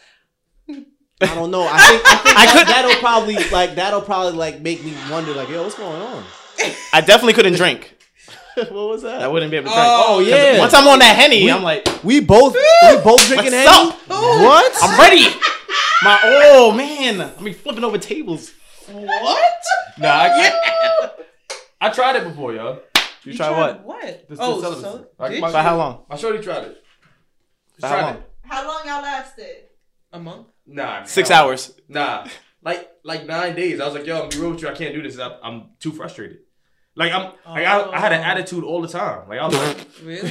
I don't know. I think, I think I that, could, that'll probably like that'll probably like make me wonder like, yo, what's going on? I definitely couldn't drink. What was that? I wouldn't be able to drink. Oh, oh yeah. Once I'm on that Henny, we, I'm like, we both we both drinking Henny. What? I'm ready. My oh man, I mean flipping over tables. What? Nah, I can't. I tried it before, yo. You, you tried, tried what? What? This, oh, this so like, my, by how long? I surely tried it. Just tried long? it. How long y'all lasted? A month. Nah, six no. hours. Nah, like like nine days. I was like, yo, I'm be real with you. I can't do this. I'm, I'm too frustrated. Like I'm, oh. like I, I had an attitude all the time. Like I was like, really?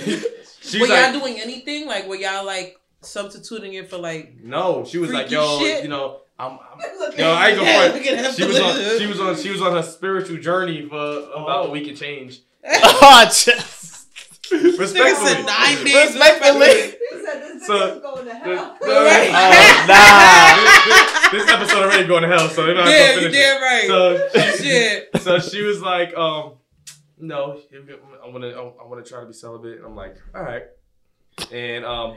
She's were like, y'all doing anything? Like were y'all like substituting it for like no, she was like, yo, shit. you know, I'm, I'm yo, I ain't gonna front. She was on, she was on, she was on her spiritual journey for about a week and change. Oh, just respectfully, said nine days respectfully. He said this so, is going to hell. The, the, right? uh, nah, this, this episode already going to hell, so they're not gonna finish it. Yeah, right. So she, shit. So she was like, um, no, I want to, I want to try to be celibate, and I'm like, all right, and um.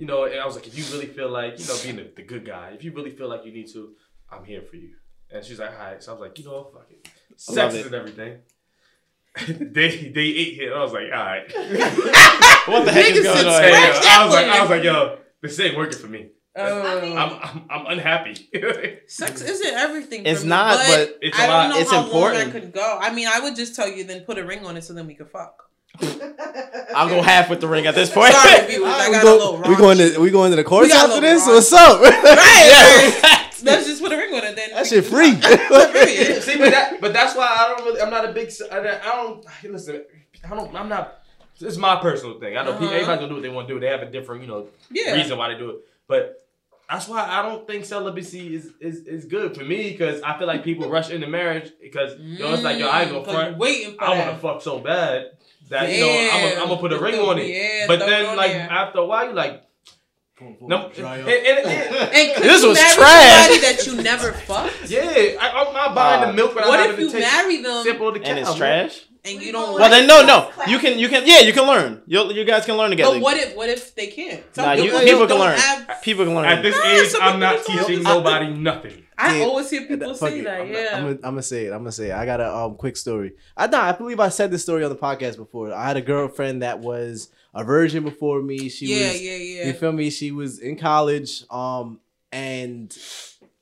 You know, and I was like, if you really feel like, you know, being the, the good guy, if you really feel like you need to, I'm here for you. And she's like, all right. So I was like, you know, fuck it. Sex and everything. day, day eight hit. I was like, all right. What the heck is going on here? I was like, I was like, yo, this ain't working for me. Uh, I'm, I'm I'm unhappy. Sex isn't everything. For it's me, not, but, but it's I don't know it's how important. long I could go. I mean, I would just tell you, then put a ring on it so then we could fuck. I'll go half with the ring at this point. Sorry, we, I got we, go, a we going to we going to the courts after this. Wrong. What's up? Right. Yeah. Right. Let's just put a ring on it. Then that shit free. See, but, that, but that's why I don't really. I'm not a big. I don't listen. I don't. I'm not. It's my personal thing. I know uh-huh. people, everybody's gonna do what they want to do. They have a different, you know, yeah. reason why they do it. But that's why I don't think celibacy is is, is good for me, because I feel like people rush into marriage because mm, yo, it's like yo, I ain't gonna front. Waiting for I want to fuck so bad. That Damn. you know, I'm gonna put a ring yeah, on it, yeah, but then like there. after a while, you like, no, and, and, and, and this was trash. That you never fucked. Yeah, I, I'm not buying uh, the milk. But what I'm if you marry them? The and it's trash. And you don't. Well, like then no, no. You can, you can, yeah, you can learn. You, you guys can learn together. But what if, what if they can't? Some nah, people, you, people can learn. Have, people can learn. At this age, ah, I'm not teaching nobody I, nothing. I always hear people say that. I'm yeah, not, I'm, gonna, I'm gonna say it. I'm gonna say it. I got a um quick story. I nah, I believe I said this story on the podcast before. I had a girlfriend that was a virgin before me. She yeah, was, yeah, yeah. You feel me? She was in college. Um, and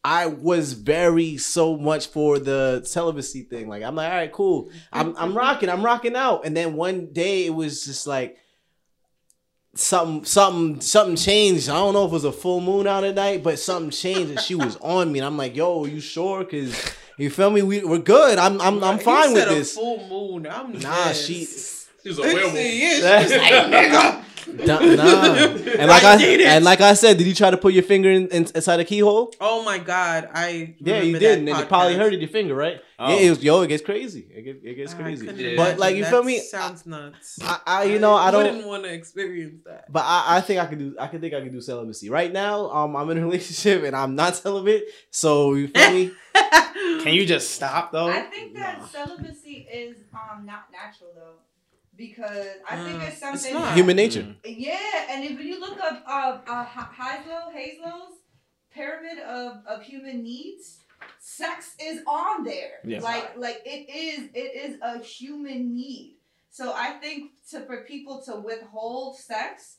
I was very so much for the celibacy thing. Like, I'm like, all right, cool. I'm I'm rocking. I'm rocking out. And then one day it was just like something, something, something changed. I don't know if it was a full moon out at night, but something changed and she was on me. And I'm like, yo, you sure? Because you feel me? We we're good. I'm I'm I'm fine with this. Full moon. I'm nah. Yes. She she's a werewolf. Yeah, she's like, nigga. Nah. And like I, I and like I said, did you try to put your finger in, in, inside a keyhole? Oh my god, I yeah, you did, and it probably hurted your finger, right? Oh. Yeah, it was, yo, it gets crazy. It gets, it gets I crazy. Yeah. But like, you that feel me? Sounds nuts. I, I you I know, I don't want to experience that. But I, I think I could do. I can think I can do celibacy right now. Um, I'm in a relationship and I'm not celibate, so you feel me? Can you just stop though? I think that no. celibacy is um not natural though. Because I think there's something it's not human nature. Yeah, and if you look up uh, uh, Hazel, Hazel's pyramid of, of human needs, sex is on there. Yes. Like like it is it is a human need. So I think to for people to withhold sex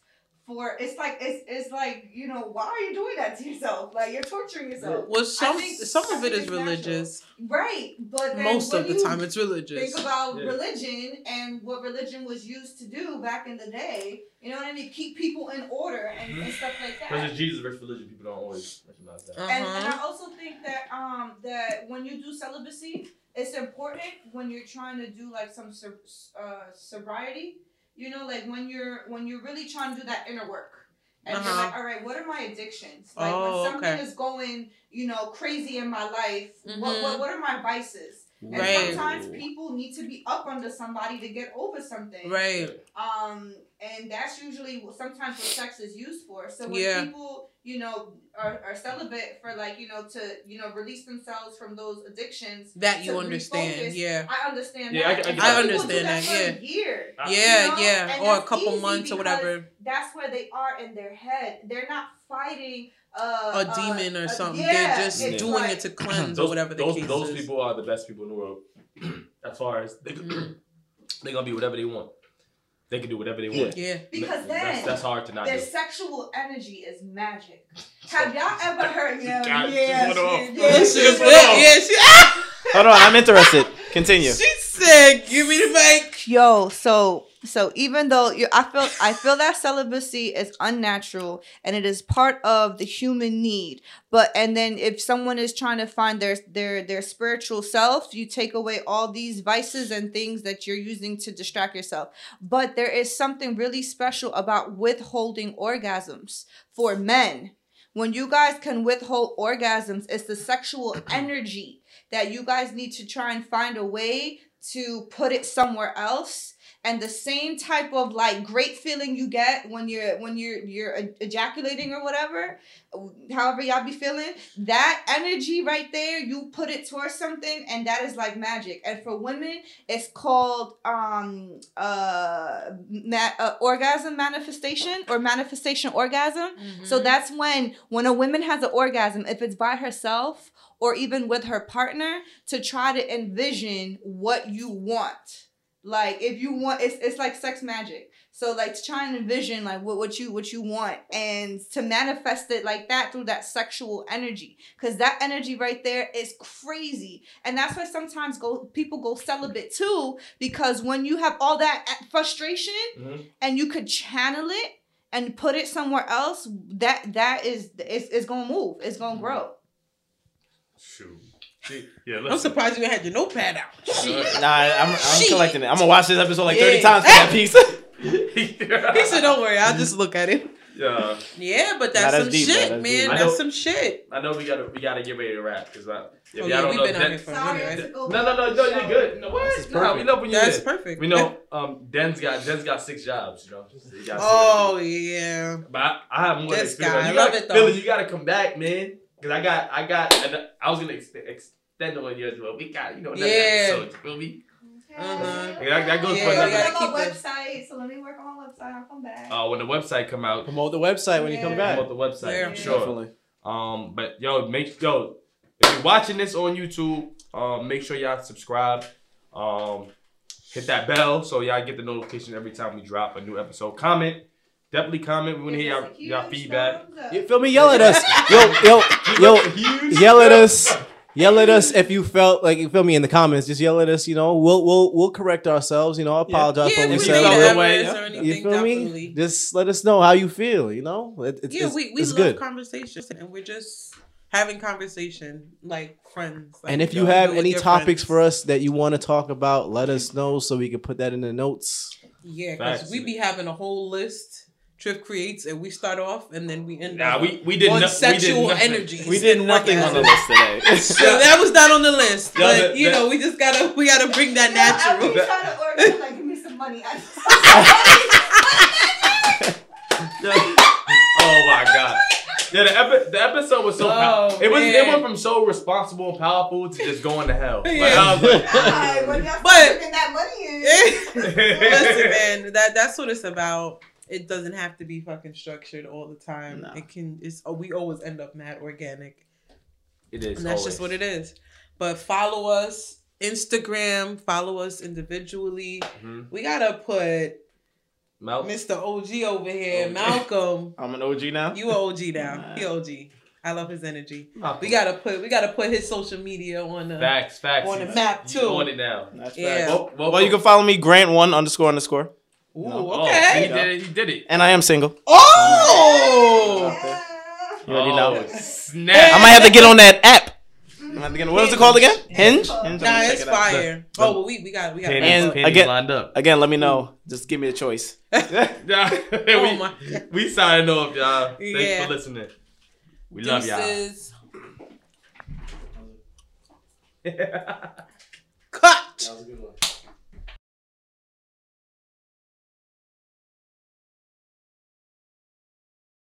for it's like it's it's like, you know, why are you doing that to yourself? Like, you're torturing yourself. Well, some some of it is religious. Natural. Right, but then most of the time it's religious. Think about yeah. religion and what religion was used to do back in the day. You know what I mean? Keep people in order and, and stuff like that. Because it's Jesus versus religion, people don't always recognize that. Uh-huh. And, and I also think that um that when you do celibacy, it's important when you're trying to do like some uh, sobriety. You know, like when you're when you're really trying to do that inner work. And uh-huh. you're like, all right, what are my addictions? Like oh, when something okay. is going, you know, crazy in my life, mm-hmm. what, what what are my vices? Right. And sometimes people need to be up under somebody to get over something. Right. Um, and that's usually sometimes what sex is used for. So when yeah. people, you know, are, are celibate for like, you know, to, you know, release themselves from those addictions. That you understand. Refocus, yeah. I understand yeah, that. I, I, I understand that. that. Yeah. Year, yeah. You know? Yeah. And or a couple months or whatever. That's where they are in their head. They're not fighting Uh, a demon or uh, something. Uh, yeah, They're just yeah. doing like, it to cleanse those, or whatever the those, case is. Those people are the best people in the world. As far as they, mm. they're going to be whatever they want. They can do whatever they want. Yeah. Because then that's, that's hard to not their do. Sexual energy is magic. Have y'all ever heard? You know, God, yeah. She, she, yeah, she, she, yeah she, ah! Hold on. I'm interested. Continue. She said, give me the mic. Yo, so So even though you, I feel I feel that celibacy is unnatural and it is part of the human need. But and then if someone is trying to find their their their spiritual self, you take away all these vices and things that you're using to distract yourself. But there is something really special about withholding orgasms for men. When you guys can withhold orgasms, it's the sexual energy that you guys need to try and find a way to put it somewhere else. And the same type of like great feeling you get when you're when you're you're ejaculating or whatever, however y'all be feeling, that energy right there, you put it towards something, and that is like magic. And for women, it's called um uh, ma- uh orgasm manifestation or manifestation orgasm. Mm-hmm. So that's when when a woman has an orgasm, if it's by herself or even with her partner, to try to envision what you want. Like if you want, it's it's like sex magic. So like to try and envision like what, what you what you want and to manifest it like that through that sexual energy. Cause that energy right there is crazy. And that's why sometimes go people go celibate too, because when you have all that frustration mm-hmm. and you could channel it and put it somewhere else, that that is it's it's gonna move. It's gonna grow. Shoot. Yeah, I'm surprised you had your notepad out. Nah, I'm, I'm collecting it. I'm gonna watch this episode like yeah. thirty times for that piece. yeah. He said, "Don't worry, I'll just look at it." Yeah. Yeah, but that's, nah, that's some deep, shit, that's man. Know, that's some shit. I know we gotta we gotta get ready to wrap because I if oh, y'all yeah, don't know. Been Den- Sorry, right? No, no, no, no, you're good. No, what? No, we love when you're That's good. Perfect. We know um Den's got Den's got six jobs, you know. Oh yeah. But I, I have more than experience. I love it though. Billy, you gotta come back, man. Cause I got, I got, I was gonna extend, extend on yours, but we got, you know, another yeah. episode. You feel me? Yeah. Uh-huh. Like, that, that goes yeah, for another. I got my website, so let me work on my website. I'll come back. Oh, uh, when the website come out, promote the website when yeah. you come back. Promote the website, yeah. sure. Definitely. Um, but yo, make yo, if you're watching this on YouTube, um, make sure y'all subscribe. Um, hit that bell so y'all get the notification every time we drop a new episode. Comment. Definitely comment. We want to hear y'all, y'all feedback. You feel me? Yell at us. Yo, yo, yo. Yell at us. Yell at us if you felt like you feel me in the comments. Just yell at us. You know, we'll we'll we'll correct ourselves. You know, apologize yeah. for what we said. You feel definitely. me? Just let us know how you feel. You know, it, it, yeah, it's, we we it's love good. conversations, and we're just having conversation like friends. Like, and if you have any topics friends. for us that you want to talk about, let us know so we can put that in the notes. Yeah, because we be having a whole list. Trip creates and we start off and then we end nah, up we, we did on no, sexual energy. We did nothing, we did nothing on the list today. So that was not on the list. But no, the, you the, know, we just gotta we gotta bring that yeah, natural. I was trying to order like give me some money. I just, oh my god. Yeah, the, epi- the episode was so pow- oh, it was man. It went from so responsible and powerful to just going to hell. Like, yeah. I was like, right, when y'all but looking that money in. Listen, man, that, that's what it's about. It doesn't have to be fucking structured all the time. No. It can. It's we always end up mad organic. It is, and that's always. Just what it is. But follow us Instagram. Follow us individually. Mm-hmm. We gotta put Mal- Mister O G over here, O G. Malcolm. I'm an O G now. You an O G now. He O G. I love his energy. Oh, we gotta put we gotta put his social media on the facts, facts on the map too. You on it now. That's yeah. Well, well, well, you can follow me Grant one underscore underscore. Ooh, no. Okay. Oh, he did it. He did it. And I am single. Oh! Yeah. You already know. Oh, snap. I might have to get on that app. I have to get on, what was it called again? Hinge? Hinge. Nah, it's fire. The, oh, well, we, we got we got and again, lined up. Again, let me know. Just give me a choice. we, oh my. We signing off, y'all. Thanks yeah. for listening. We Deuces. Love y'all.